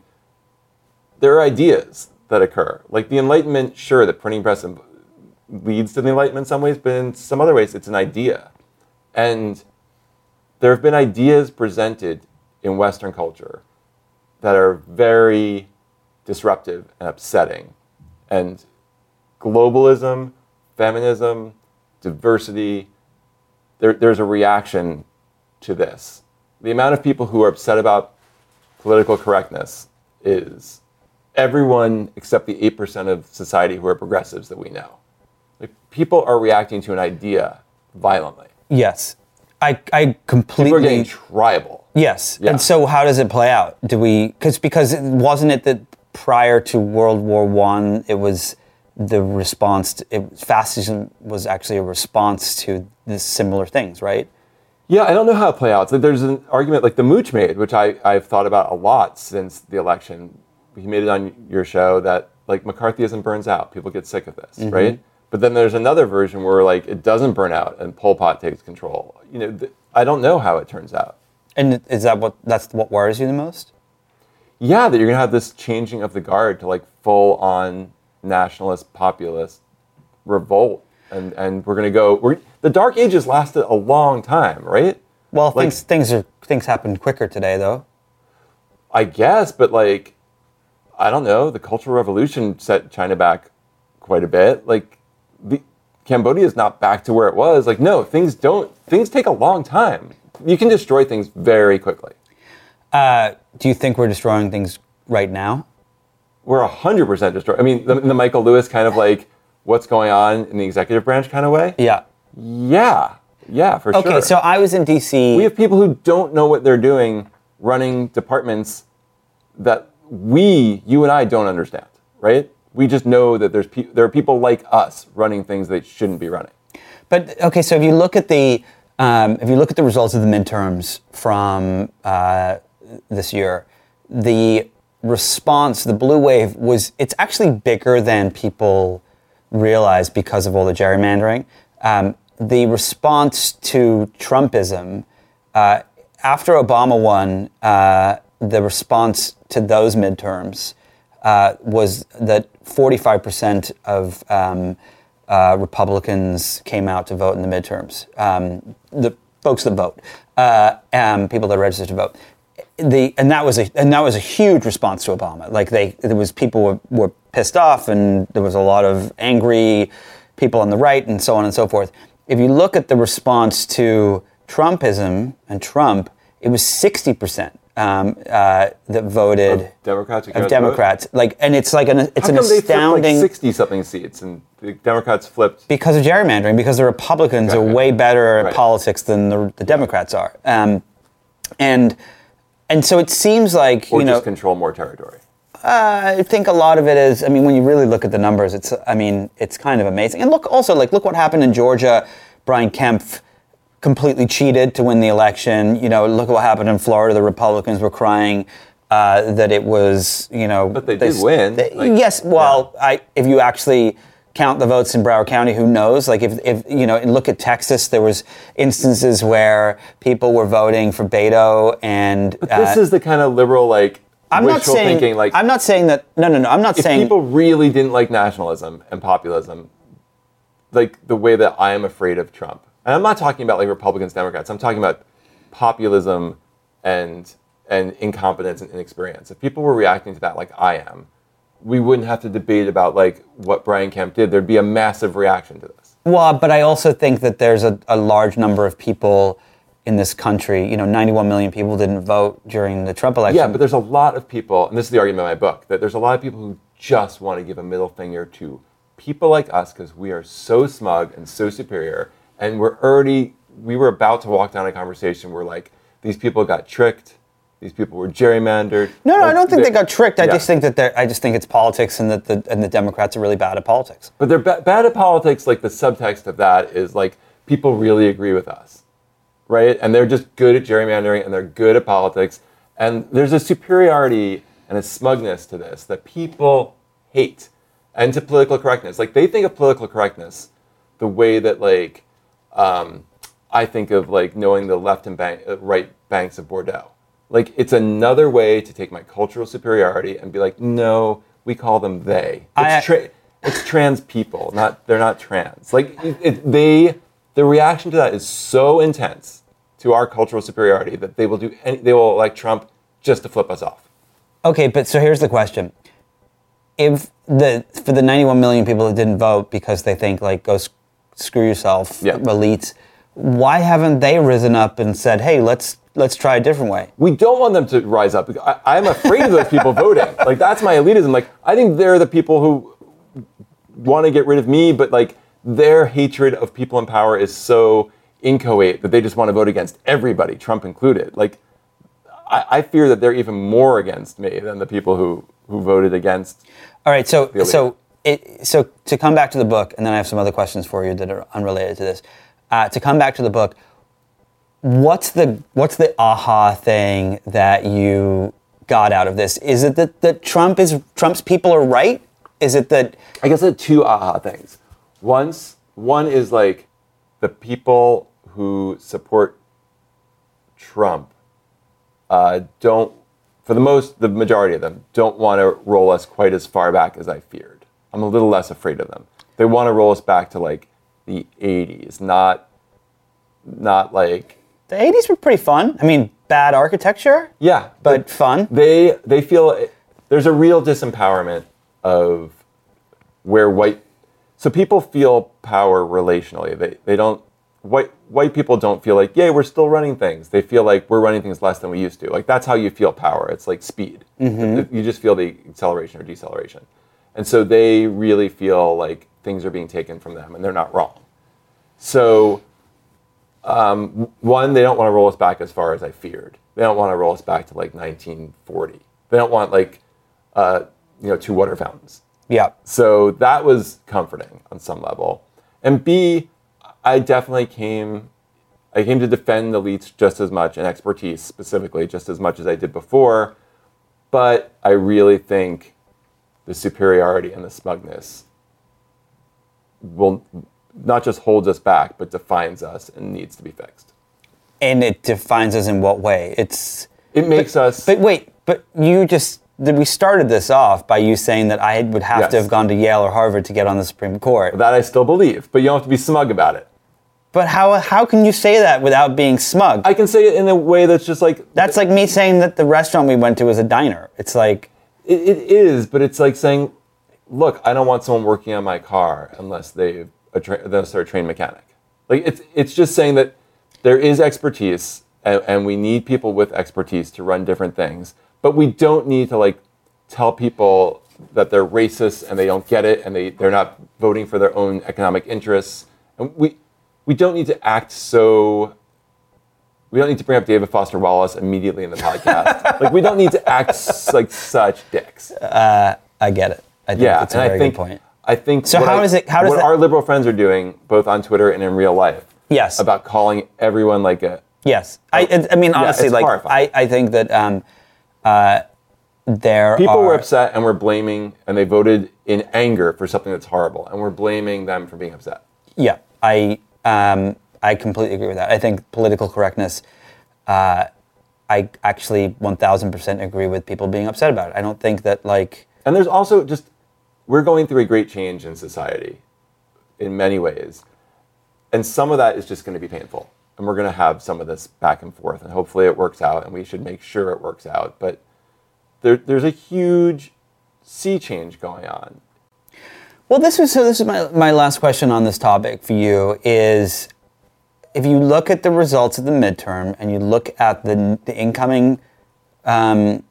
there are ideas that occur. Like the Enlightenment, sure, the printing press leads to the Enlightenment in some ways, but in some other ways, it's an idea. And there have been ideas presented in Western culture that are very disruptive and upsetting. And globalism, feminism, diversity, There, there's a reaction to this. The amount of people who are upset about political correctness is everyone except the eight percent of society who are progressives that we know. Like, people are reacting to an idea violently. Yes. I I completely... People are getting tribal. Yes. Yeah. And so how does it play out? Do we... Cause, because wasn't it that prior to World War One, it was the response... To, it, fascism was actually a response to this similar things, right? Yeah, I don't know how it played out. So there's an argument like the Mooch made, which I, I've thought about a lot since the election. He made it on your show that like McCarthyism burns out. People get sick of this, mm-hmm. right? But then there's another version where like it doesn't burn out and Pol Pot takes control. You know, th- I don't know how it turns out. And is that what that's what worries you the most? Yeah, that you're gonna have this changing of the guard to like full on nationalist populist revolt, and and we're gonna go. We're, the Dark Ages lasted a long time, right? Well, like, things things are things happen quicker today, though. I guess, but like, I don't know. The Cultural Revolution set China back quite a bit, like. The, Cambodia is not back to where it was. Like, no, things don't, things take a long time. You can destroy things very quickly. Uh, do you think we're destroying things right now? We're one hundred percent destroying. I mean, the, the Michael Lewis kind of like, what's going on in the executive branch kind of way? Yeah. Yeah. Yeah, for okay, sure. Okay, so I was in D C. We have people who don't know what they're doing running departments that we, you and I don't understand, right? We just know that there's pe- there are people like us running things they shouldn't be running. But okay, so if you look at the um, if you look at the results of the midterms from uh, this year, the response, the blue wave, was it's actually bigger than people realize because of all the gerrymandering. Um, the response to Trumpism uh, after Obama won, uh, the response to those midterms. Uh, was that forty-five percent of um, uh, Republicans came out to vote in the midterms. Um, the folks that vote, uh, um, people that registered to vote, the and that was a and that was a huge response to Obama. Like they, there was people were, were pissed off, and there was a lot of angry people on the right, and so on and so forth. If you look at the response to Trumpism and Trump, it was sixty percent. Um, uh, that voted of Democrats, of Democrats. Vote? Like, and it's like an it's How an come astounding they flipped like sixty something seats, and the Democrats flipped because of gerrymandering. Because the Republicans okay. are way better at right. politics than the, the Democrats are, um, and and so it seems like or you know, just control more territory. Uh, I think a lot of it is. I mean, when you really look at the numbers, it's. I mean, it's kind of amazing. And look, also like look what happened in Georgia. Brian Kemp. Completely cheated to win the election. You know, look at what happened in Florida. The Republicans were crying uh, that it was, you know, but they, they did win. They, like, yes, well, yeah. I if you actually count the votes in Broward County, who knows? Like, if if you know, and look at Texas. There was instances where people were voting for Beto, and but this uh, is the kind of liberal like. I'm not saying. Thinking, like, I'm not saying that. No, no, no. I'm not if saying people really didn't like nationalism and populism, like the way that I am afraid of Trump. And I'm not talking about like Republicans, Democrats. I'm talking about populism and and incompetence and inexperience. If people were reacting to that like I am, we wouldn't have to debate about like what Brian Kemp did. There'd be a massive reaction to this. Well, but I also think that there's a, a large number of people in this country. You know, ninety-one million people didn't vote during the Trump election. Yeah, but there's a lot of people, and this is the argument in my book, that there's a lot of people who just want to give a middle finger to people like us because we are so smug and so superior. And we're already, we were about to walk down a conversation where, like, these people got tricked. These people were gerrymandered. No, no, like, I don't think they, they got tricked. I yeah. just think that they're, I just think it's politics and that the and the Democrats are really bad at politics. But they're ba- bad at politics, like, the subtext of that is, like, people really agree with us, right? And they're just good at gerrymandering and they're good at politics. And there's a superiority and a smugness to this that people hate. And to political correctness. Like, they think of political correctness the way that, like, Um, I think of like knowing the left and bank, uh, right banks of Bordeaux. Like it's another way to take my cultural superiority and be like, no, we call them they. It's, tra- it's trans people, not they're not trans. Like it, it, they, the reaction to that is so intense to our cultural superiority that they will do. Any, they will elect Trump just to flip us off. Okay, but so here's the question: if the for the ninety-one million people that didn't vote because they think like go. Screw yourself, yeah. elites. Why haven't they risen up and said, hey, let's let's try a different way? We don't want them to rise up. I, I'm afraid of those people voting. Like, that's my elitism. Like, I think they're the people who want to get rid of me, but, like, their hatred of people in power is so inchoate that they just want to vote against everybody, Trump included. Like, I, I fear that they're even more against me than the people who, who voted against. All right, so so it, so to come back to the book, and then I have some other questions for you that are unrelated to this. Uh, to come back to the book, what's the what's the aha thing that you got out of this? Is it that that Trump is Trump's people are right? Is it that I guess there are two aha things. Once, one is like the people who support Trump uh, don't, for the most, the majority of them, don't want to roll us quite as far back as I feared. I'm a little less afraid of them. They want to roll us back to like the eighties, not, not like... The eighties were pretty fun. I mean, bad architecture. Yeah. But they, fun. They, they feel, it, there's a real disempowerment of where white... So people feel power relationally. They they don't white white people don't feel like, yeah, we're still running things. They feel like we're running things less than we used to. Like that's how you feel power. It's like speed. Mm-hmm. You just feel the acceleration or deceleration. And so they really feel like things are being taken from them and they're not wrong. So um, one, they don't want to roll us back as far as I feared. They don't want to roll us back to like nineteen forty. They don't want like uh, you know, two water fountains. Yeah. So that was comforting on some level. And B, I definitely came, I came to defend elites just as much, and expertise specifically, just as much as I did before. But I really think the superiority and the smugness will not just hold us back, but defines us and needs to be fixed. And it defines us in what way? It's It makes but, us... But wait, but you just... We started this off by you saying that I would have yes. to have gone to Yale or Harvard to get on the Supreme Court. That I still believe, but you don't have to be smug about it. But how how can you say that without being smug? I can say it in a way that's just like... That's like me saying that the restaurant we went to was a diner. It's like... It, it is, but it's like saying, look, I don't want someone working on my car unless, they've a tra- unless they're a trained mechanic. Like it's, it's just saying that there is expertise, and, and we need people with expertise to run different things. But we don't need to like tell people that they're racist and they don't get it and they, they're not voting for their own economic interests. And we we don't need to act so we don't need to bring up David Foster Wallace immediately in the podcast. Like we don't need to act s- like such dicks. Uh, I get it. I think yeah, that's a and very I think, good point. I think so what, how I, is it, how does what that... our liberal friends are doing, both on Twitter and in real life, yes. about calling everyone like a Yes. A, I I mean honestly yeah, like horrifying. I I think that um, Uh, there people are... were upset and we're blaming, and they voted in anger for something that's horrible, and we're blaming them for being upset. Yeah, I um, I completely agree with that. I think political correctness, uh, I actually one thousand percent agree with people being upset about it. I don't think that like... And there's also just, we're going through a great change in society in many ways, and some of that is just going to be painful. And we're going to have some of this back and forth, and hopefully it works out, and we should make sure it works out. But there, there's a huge sea change going on. Well, this is so. This is my my last question on this topic for you is, if you look at the results of the midterm and you look at the the incoming um,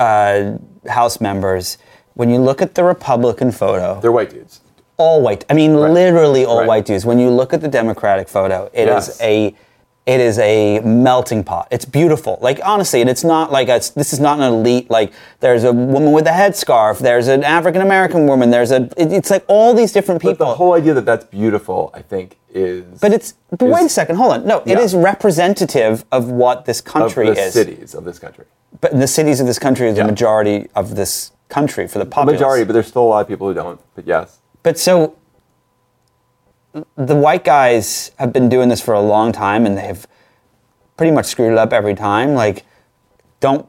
uh, House members, when you look at the Republican photo, they're white dudes. All white. I mean, right. literally all right. white dudes. When you look at the Democratic photo, it yes. is a. It is a melting pot. It's beautiful. Like, honestly, and it's not like, a, this is not an elite, like, there's a woman with a headscarf, there's an African-American woman, there's a, it, it's like all these different people. But the whole idea that that's beautiful, I think, is... But it's, but is, wait a second, hold on. No, yeah. It is representative of what this country is. Of the is. cities of this country. But the cities of this country is yeah. the majority of this country for the populace. The majority, but there's still a lot of people who don't, but yes. But so... The white guys have been doing this for a long time, and they have pretty much screwed it up every time. Like, don't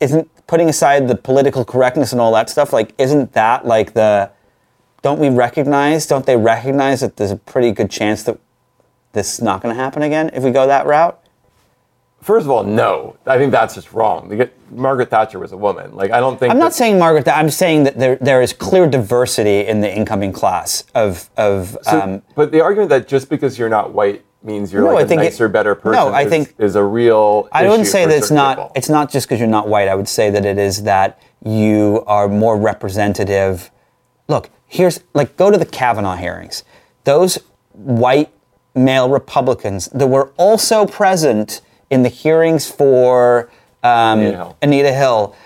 isn't putting aside the political correctness and all that stuff. Like, isn't that like the don't we recognize? Don't they recognize that there's a pretty good chance that this is not going to happen again if we go that route? First of all, no. I think that's just wrong. Margaret Thatcher was a woman. Like, I don't think... I'm not saying Margaret Thatcher. I'm saying that there there is clear diversity in the incoming class of... of so, um, but the argument that just because you're not white means you're no, like I a nicer, it, better person no, I is, think, is a real I wouldn't say that it's not people. It's not just because you're not white. I would say that it is that you are more representative. Look, here's... Like, go to the Kavanaugh hearings. those white male Republicans that were also present in the hearings for um, Anita Hill. Anita Hill,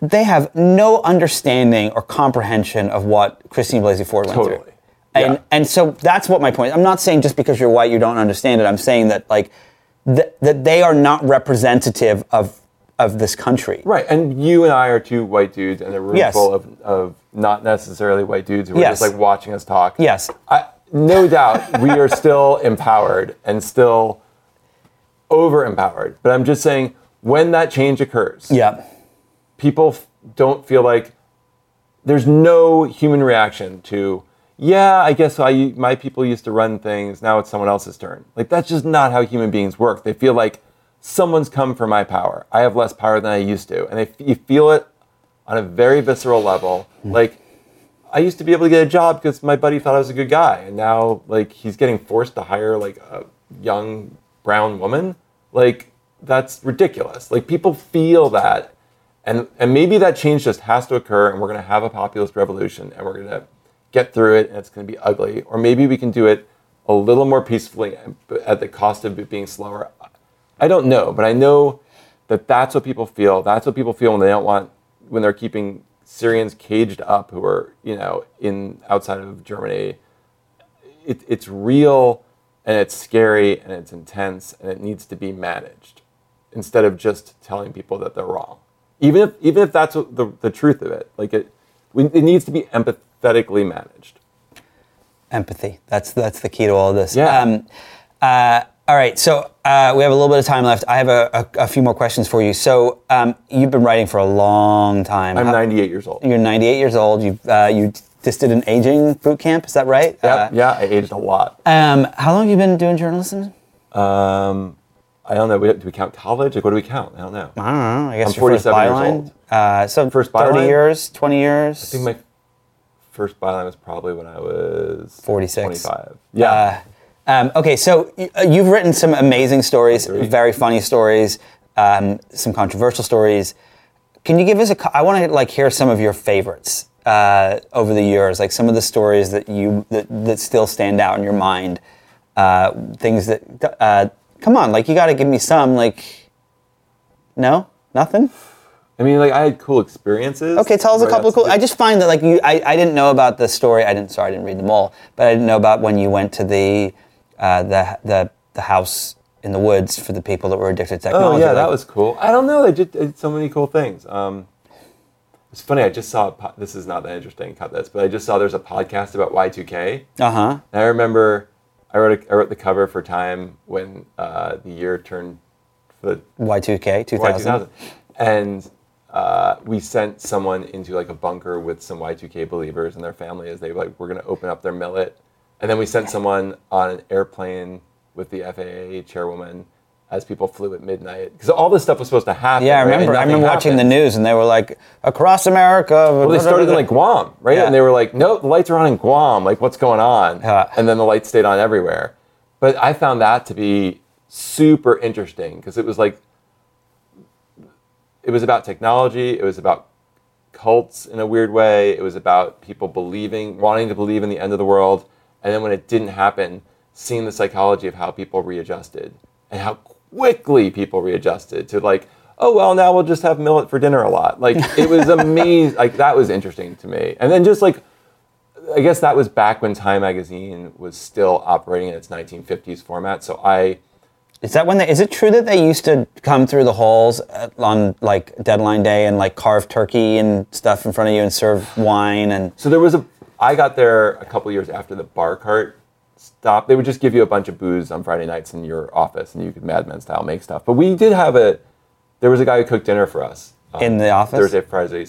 they have no understanding or comprehension of what Christine Blasey Ford went totally. through. And yeah. and so that's what my point is. I'm not saying just because you're white you don't understand it. I'm saying that like th- that they are not representative of of this country. Right. And you and I are two white dudes and a room yes. full of, of not necessarily white dudes who are yes. just like watching us talk. Yes. I, no doubt we are still empowered and still over empowered. But I'm just saying when that change occurs, yeah. people f- don't feel like there's no human reaction to yeah, I guess I, my people used to run things. Now it's someone else's turn. Like, that's just not how human beings work. They feel like someone's come for my power. I have less power than I used to. And they, you feel it on a very visceral level. Like, I used to be able to get a job because my buddy thought I was a good guy. And now, like, he's getting forced to hire, like, a young brown woman. Like, that's ridiculous. Like, people feel that. And, and maybe that change just has to occur, and we're going to have a populist revolution, and we're going to get through it, and it's going to be ugly. Or maybe we can do it a little more peacefully at the cost of it being slower. I don't know, but I know that that's what people feel. That's what people feel when they don't want, when they're keeping Syrians caged up who are, you know, in outside of Germany. It, it's real, and it's scary, and it's intense, and it needs to be managed instead of just telling people that they're wrong. Even if even if that's the the truth of it, like it, it needs to be empathetic. Aesthetically managed. Empathy. That's that's the key to all of this. Yeah. Um, uh, all right. So uh, we have a little bit of time left. I have a, a, a few more questions for you. So um, you've been writing for a long time. I'm How, ninety-eight years old. You're ninety-eight years old. You uh, you just did an aging boot camp. Is that right? Yeah. Uh, yeah. I aged a lot. Um, how long have you been doing journalism? Um, I don't know. Do we count college? Like, what do we count? I don't know. I don't know. I guess I'm your forty-seven first byline. Years old. Uh, so first byline? thirty years, twenty years. I think my first byline was probably when I was forty-six. twenty-five. Yeah. Uh, um, okay, so y- you've written some amazing stories, very funny stories, um, some controversial stories. Can you give us a? Co- I want to like hear some of your favorites uh, over the years, like some of the stories that you that, that still stand out in your mind. Uh, things that uh, come on, like you got to give me some. Like, no, nothing. I mean, like, I had cool experiences. Okay, tell us a couple of cool... I just find that, like, you, I, I didn't know about the story. I didn't... Sorry, I didn't read them all. But I didn't know about when you went to the uh, the, the the house in the woods for the people that were addicted to technology. Oh, yeah, like, that was cool. I don't know. They did, did so many cool things. Um, it's funny. I just saw... A po- this is not that interesting. Cut this. But I just saw there's a podcast about Y two K. Uh-huh. And I remember I wrote, a, I wrote the cover for Time when uh, the year turned... for the Y two K, two thousand. Y two thousand. And... Uh, we sent someone into like a bunker with some Y two K believers and their family as they were like, we're going to open up their millet. And then we sent someone on an airplane with the F A A chairwoman as people flew at midnight. Because all this stuff was supposed to happen. Yeah, I remember, right? I remember watching the news and they were like, across America. Well, they started in like Guam, right? Yeah. And they were like, no, the lights are on in Guam. Like, what's going on? Huh. And then the lights stayed on everywhere. But I found that to be super interesting because it was like, it was about technology, it was about cults in a weird way, it was about people believing, wanting to believe in the end of the world, and then when it didn't happen, seeing the psychology of how people readjusted, and how quickly people readjusted to like, oh well, now we'll just have millet for dinner a lot. Like, it was amazing, like that was interesting to me. And then just like, I guess that was back when Time Magazine was still operating in its nineteen fifties format, so I... Is that when they, is it true that they used to come through the halls on like deadline day and like carve turkey and stuff in front of you and serve wine and? So there was a, I got there a couple years after the bar cart stopped. They would just give you a bunch of booze on Friday nights in your office and you could Mad Men style make stuff. But we did have a, there was a guy who cooked dinner for us. Um, in the office? Thursday, Friday,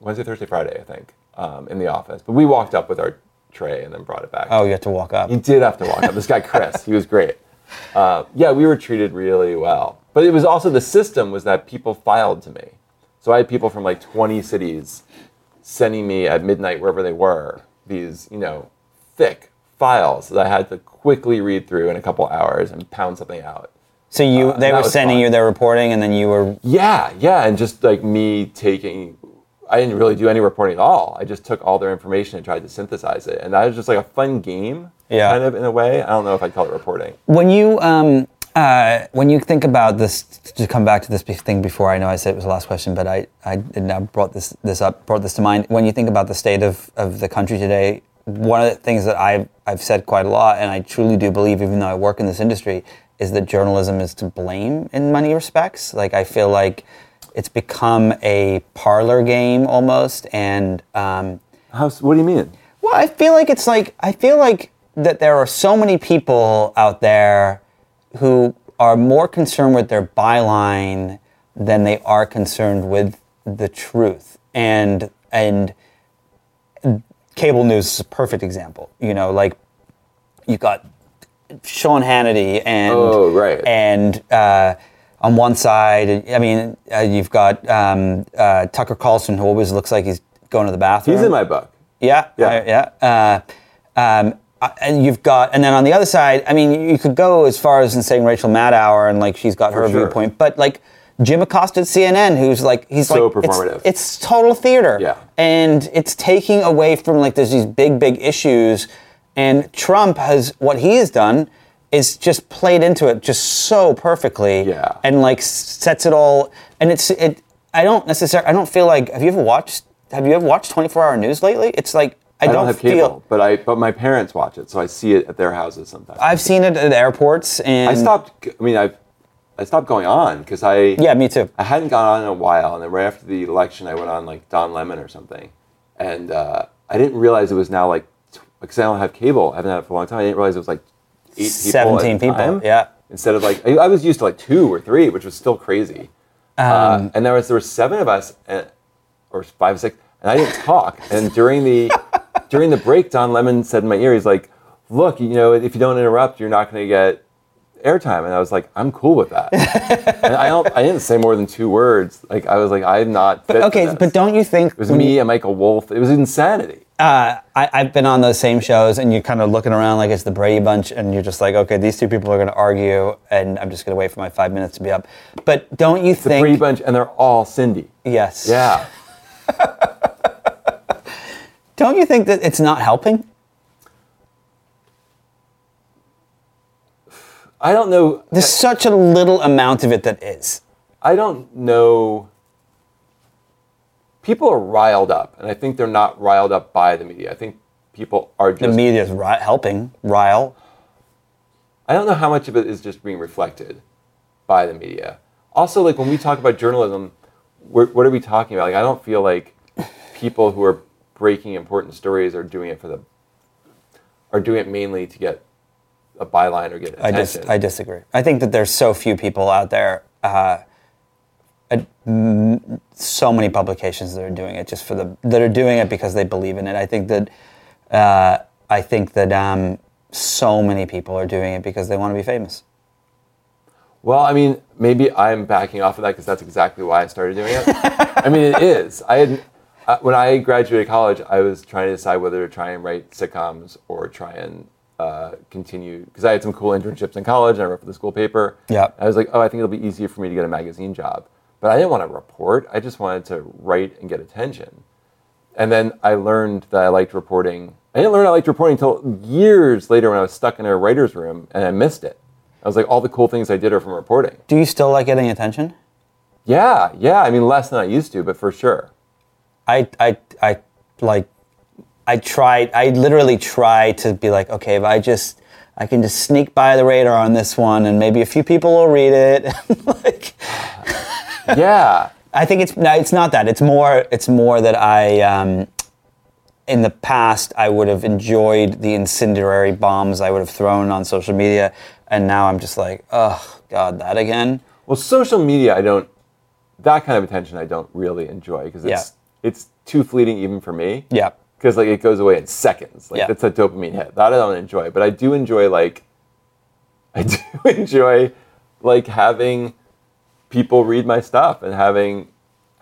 Wednesday, Thursday, Friday, I think, um, in the office. But we walked up with our tray and then brought it back. Oh, you had to walk up. You did have to walk up. This guy, Chris, he was great. Uh, yeah, we were treated really well. But it was also the system was that people filed to me. So I had people from like twenty cities sending me at midnight, wherever they were, these, you know, thick files that I had to quickly read through in a couple hours and pound something out. So you, uh, they were sending fun. You their reporting and then you were... Yeah, yeah, and just like me taking I didn't really do any reporting at all. I just took all their information and tried to synthesize it. And that was just like a fun game, yeah. kind of, in a way. I don't know if I'd call it reporting. When you um, uh, when you think about this, to come back to this thing before, I know I said it was the last question, but I, I now brought this, this up, brought this to mind. When you think about the state of, of the country today, one of the things that I've, I've said quite a lot, and I truly do believe, even though I work in this industry, is that journalism is to blame in many respects. Like, I feel like it's become a parlor game almost, and um, How, what do you mean? Well, I feel like it's like I feel like that there are so many people out there who are more concerned with their byline than they are concerned with the truth. And and cable news is a perfect example. You know, like you got Sean Hannity and oh, right. and. Uh, On one side, I mean, uh, you've got um, uh, Tucker Carlson, who always looks like he's going to the bathroom. He's in my book. Yeah, yeah, I, yeah. Uh, um, and you've got, and then on the other side, I mean, you could go as far as in saying Rachel Maddow, and like she's got For her sure. viewpoint, but like Jim Acosta at C N N, who's like, he's so like, performative. It's, it's total theater, yeah, and it's taking away from like there's these big, big issues, and Trump has what he has done. Is just played into it just so perfectly, yeah. and like sets it all. And it's it. I don't necessarily. I don't feel like. Have you ever watched? Have you ever watched twenty-four hour news lately? It's like I, I don't, don't have feel, cable, but I. But my parents watch it, so I see it at their houses sometimes. I've seen it at airports, and I stopped. I mean, I, I stopped going on because I. Yeah, me too. I hadn't gone on in a while, and then right after the election, I went on like Don Lemon or something, and uh, I didn't realize it was now like because I don't have cable. I haven't had it for a long time. I didn't realize it was like. Eight people seventeen people, time, yeah. Instead of like, I was used to like two or three, which was still crazy. Um, uh, and there was there were seven of us, and, or five or six, and I didn't talk. And during the during the break, Don Lemon said in my ear, he's like, "Look, you know, if you don't interrupt, you're not going to get airtime." And I was like, "I'm cool with that." And I don't, I didn't say more than two words. Like I was like, "I'm not." But, fit okay, for this. But don't you think it was me you... and Michael Wolff? It was insanity. Uh, I, I've been on those same shows, and you're kind of looking around like it's the Brady Bunch, and you're just like, okay, these two people are going to argue, and I'm just going to wait for my five minutes to be up. But don't you it's think... the Brady Bunch, and they're all Cindy. Yes. Yeah. Don't you think that it's not helping? I don't know. There's I, such a little amount of it that is. I don't know... People are riled up, and I think they're not riled up by the media. I think people are just... The media's ri- helping rile. I don't know how much of it is just being reflected by the media. Also, like, when we talk about journalism, we're, what are we talking about? Like, I don't feel like people who are breaking important stories are doing it for the... are doing it mainly to get a byline or get attention. I, dis- I disagree. I think that there's so few people out there... Uh, so many publications that are doing it just for the that are doing it because they believe in it. I think that uh, I think that um, so many people are doing it because they want to be famous. Well, I mean, maybe I'm backing off of that because that's exactly why I started doing it. I mean, it is. I had uh, when I graduated college, I was trying to decide whether to try and write sitcoms or try and uh, continue because I had some cool internships in college and I wrote for the school paper. Yeah, I was like, oh, I think it'll be easier for me to get a magazine job. But I didn't want to report. I just wanted to write and get attention. And then I learned that I liked reporting. I didn't learn I liked reporting until years later when I was stuck in a writer's room and I missed it. I was like, all the cool things I did are from reporting. Do you still like getting attention? Yeah, yeah. I mean, less than I used to, but for sure. I, I, I like, I tried, I literally tried to be like, okay, if I just... I can just sneak by the radar on this one and maybe a few people will read it. Like, yeah. I think it's no, it's not that. It's more it's more that I, um, in the past, I would have enjoyed the incendiary bombs I would have thrown on social media. And now I'm just like, oh, God, that again? Well, social media, I don't, that kind of attention I don't really enjoy because it's, yeah. it's too fleeting even for me. Yeah. Because like it goes away in seconds. Like that's yeah. a dopamine hit. That I don't enjoy. But I do enjoy like I do enjoy like having people read my stuff and having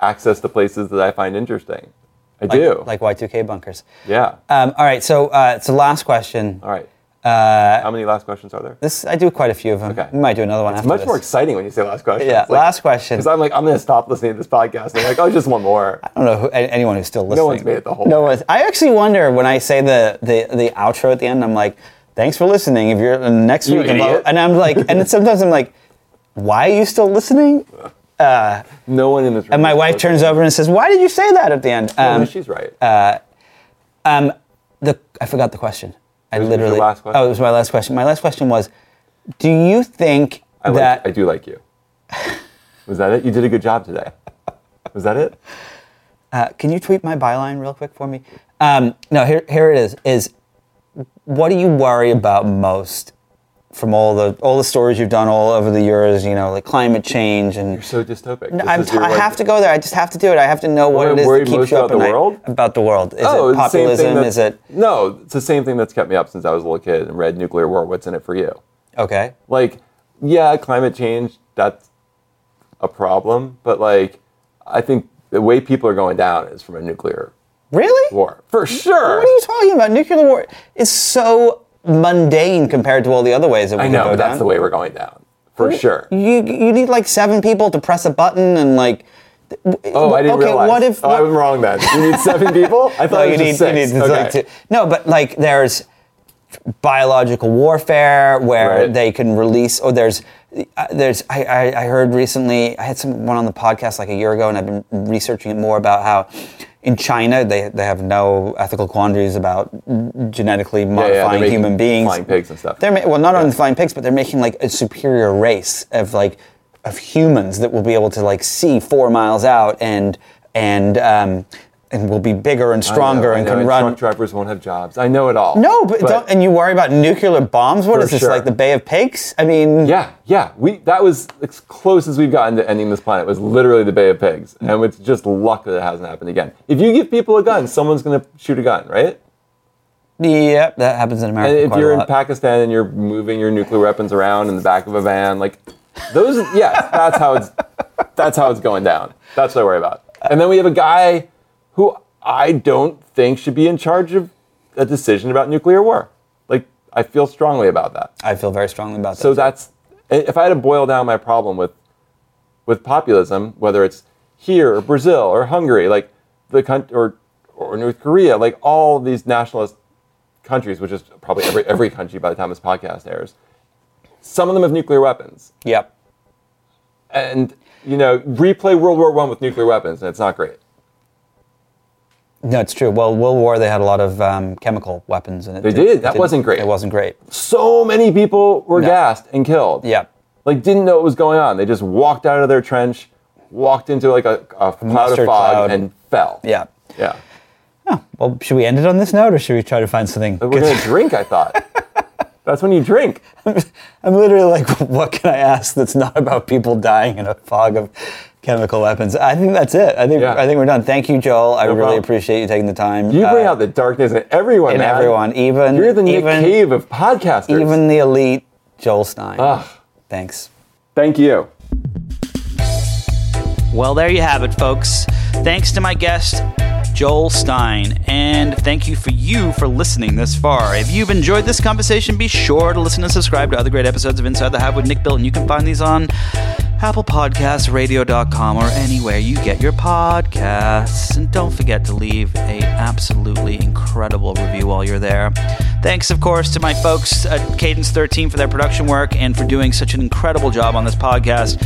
access to places that I find interesting. I like, do. Like Y two K bunkers. Yeah. Um, all right, so uh so last question. All right. Uh, How many last questions are there? This I do quite a few of them. Okay. We might do another one it's after this. It's much more exciting when you say last question. Yeah, like, last question. Because I'm like, I'm going to stop listening to this podcast. I'm like, oh, just one more. I don't know who, anyone who's still listening. No one's made it the whole No one's. I actually wonder when I say the, the, the outro at the end, I'm like, thanks for listening. If you're next you week, idiot. And I'm like, and sometimes I'm like, why are you still listening? Uh, no one in this room. And my wife turns over and says, why did you say that at the end? Um, no, she's right. Uh, um, the I forgot the question. I literally. Last question. Oh, it was my last question. My last question was, do you think I like, that I do like you? Was that it? You did a good job today. Was that it? Uh, can you tweet my byline real quick for me? Um, no, here, here it is. Is what do you worry about most from all the all the stories you've done all over the years? You know, like climate change and. You're so dystopic. No, I'm t- I have to go there. I just have to do it. I have to know what, what it is that keeps you up at night. World? About the world. Is oh, it populism? Is it? No, it's the same thing that's kept me up since I was a little kid and read Nuclear War. What's in it for you? Okay. Like, yeah, climate change. That's a problem, but like, I think the way people are going down is from a nuclear. Really? War. For sure. What are you talking about? Nuclear war is so mundane compared to all the other ways that we I know, go but down. That's the way we're going down. For you, sure. You you need like seven people to press a button and like... Oh, I didn't okay, realize. What if, oh, what? I was wrong then. You need seven people? I thought no, it was you just need, six. You need okay. like two. No, but like there's biological warfare where right. they can release... Or there's... Uh, there's I, I, I heard recently... I had someone on the podcast like a year ago and I've been researching it more about how... In China, they they have no ethical quandaries about genetically modifying yeah, yeah, making human beings, flying pigs and stuff. They're ma- well, not yeah. only flying pigs, but they're making like a superior race of like of humans that will be able to like see four miles out and and um, and will be bigger and stronger I know, and I know. can and run. Truck drivers won't have jobs. I know it all. No, but, but don't, and you worry about nuclear bombs. What is this sure. like the Bay of Pigs? I mean, yeah, yeah. We that was as close as we've gotten to ending this planet. It was literally the Bay of Pigs, and it's just luck that it hasn't happened again. If you give people a gun, someone's going to shoot a gun, right? Yep, that happens in America. And if you're in Pakistan and you're moving your nuclear weapons around in the back of a van, like those, yes, that's how it's that's how it's going down. That's what I worry about. And then we have a guy. Who I don't think should be in charge of a decision about nuclear war. Like, I feel strongly about that. I feel very strongly about that. So that's, if I had to boil down my problem with with populism, whether it's here or Brazil or Hungary, like the country or or North Korea, like all these nationalist countries, which is probably every every country by the time this podcast airs, some of them have nuclear weapons. Yep. And you know, replay World War One with nuclear weapons, and it's not great. No, it's true. Well, World War, they had a lot of um, chemical weapons. And it, they did. It, it that wasn't great. It wasn't great. So many people were no. gassed and killed. Yeah. Like, didn't know what was going on. They just walked out of their trench, walked into, like, a, a cloud of fog cloud. and fell. Yeah. Yeah. Oh, well, should we end it on this note, or should we try to find something? We're going to drink, I thought. That's when you drink. I'm literally like, what can I ask that's not about people dying in a fog of... chemical weapons. I think that's it. I think yeah. I think we're done. Thank you, Joel. I no really problem. appreciate you taking the time. You uh, bring out the darkness in everyone, in man. everyone. Even you're the Nick Cave of podcasters. Even the elite Joel Stein. Ugh. Thanks. Thank you. Well, there you have it, folks. Thanks to my guest, Joel Stein, and thank you for you for listening this far. If you've enjoyed this conversation, be sure to listen and subscribe to other great episodes of Inside the Hive with Nick Bilton. You can find these on Apple Podcasts, radio dot com, or anywhere you get your podcasts. And don't forget to leave a absolutely incredible review while you're there. Thanks, of course, to my folks at Cadence thirteen for their production work and for doing such an incredible job on this podcast.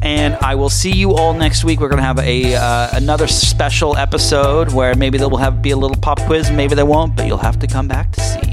And I will see you all next week. We're going to have a uh, another special episode where maybe there will have be a little pop quiz. Maybe there won't, but you'll have to come back to see.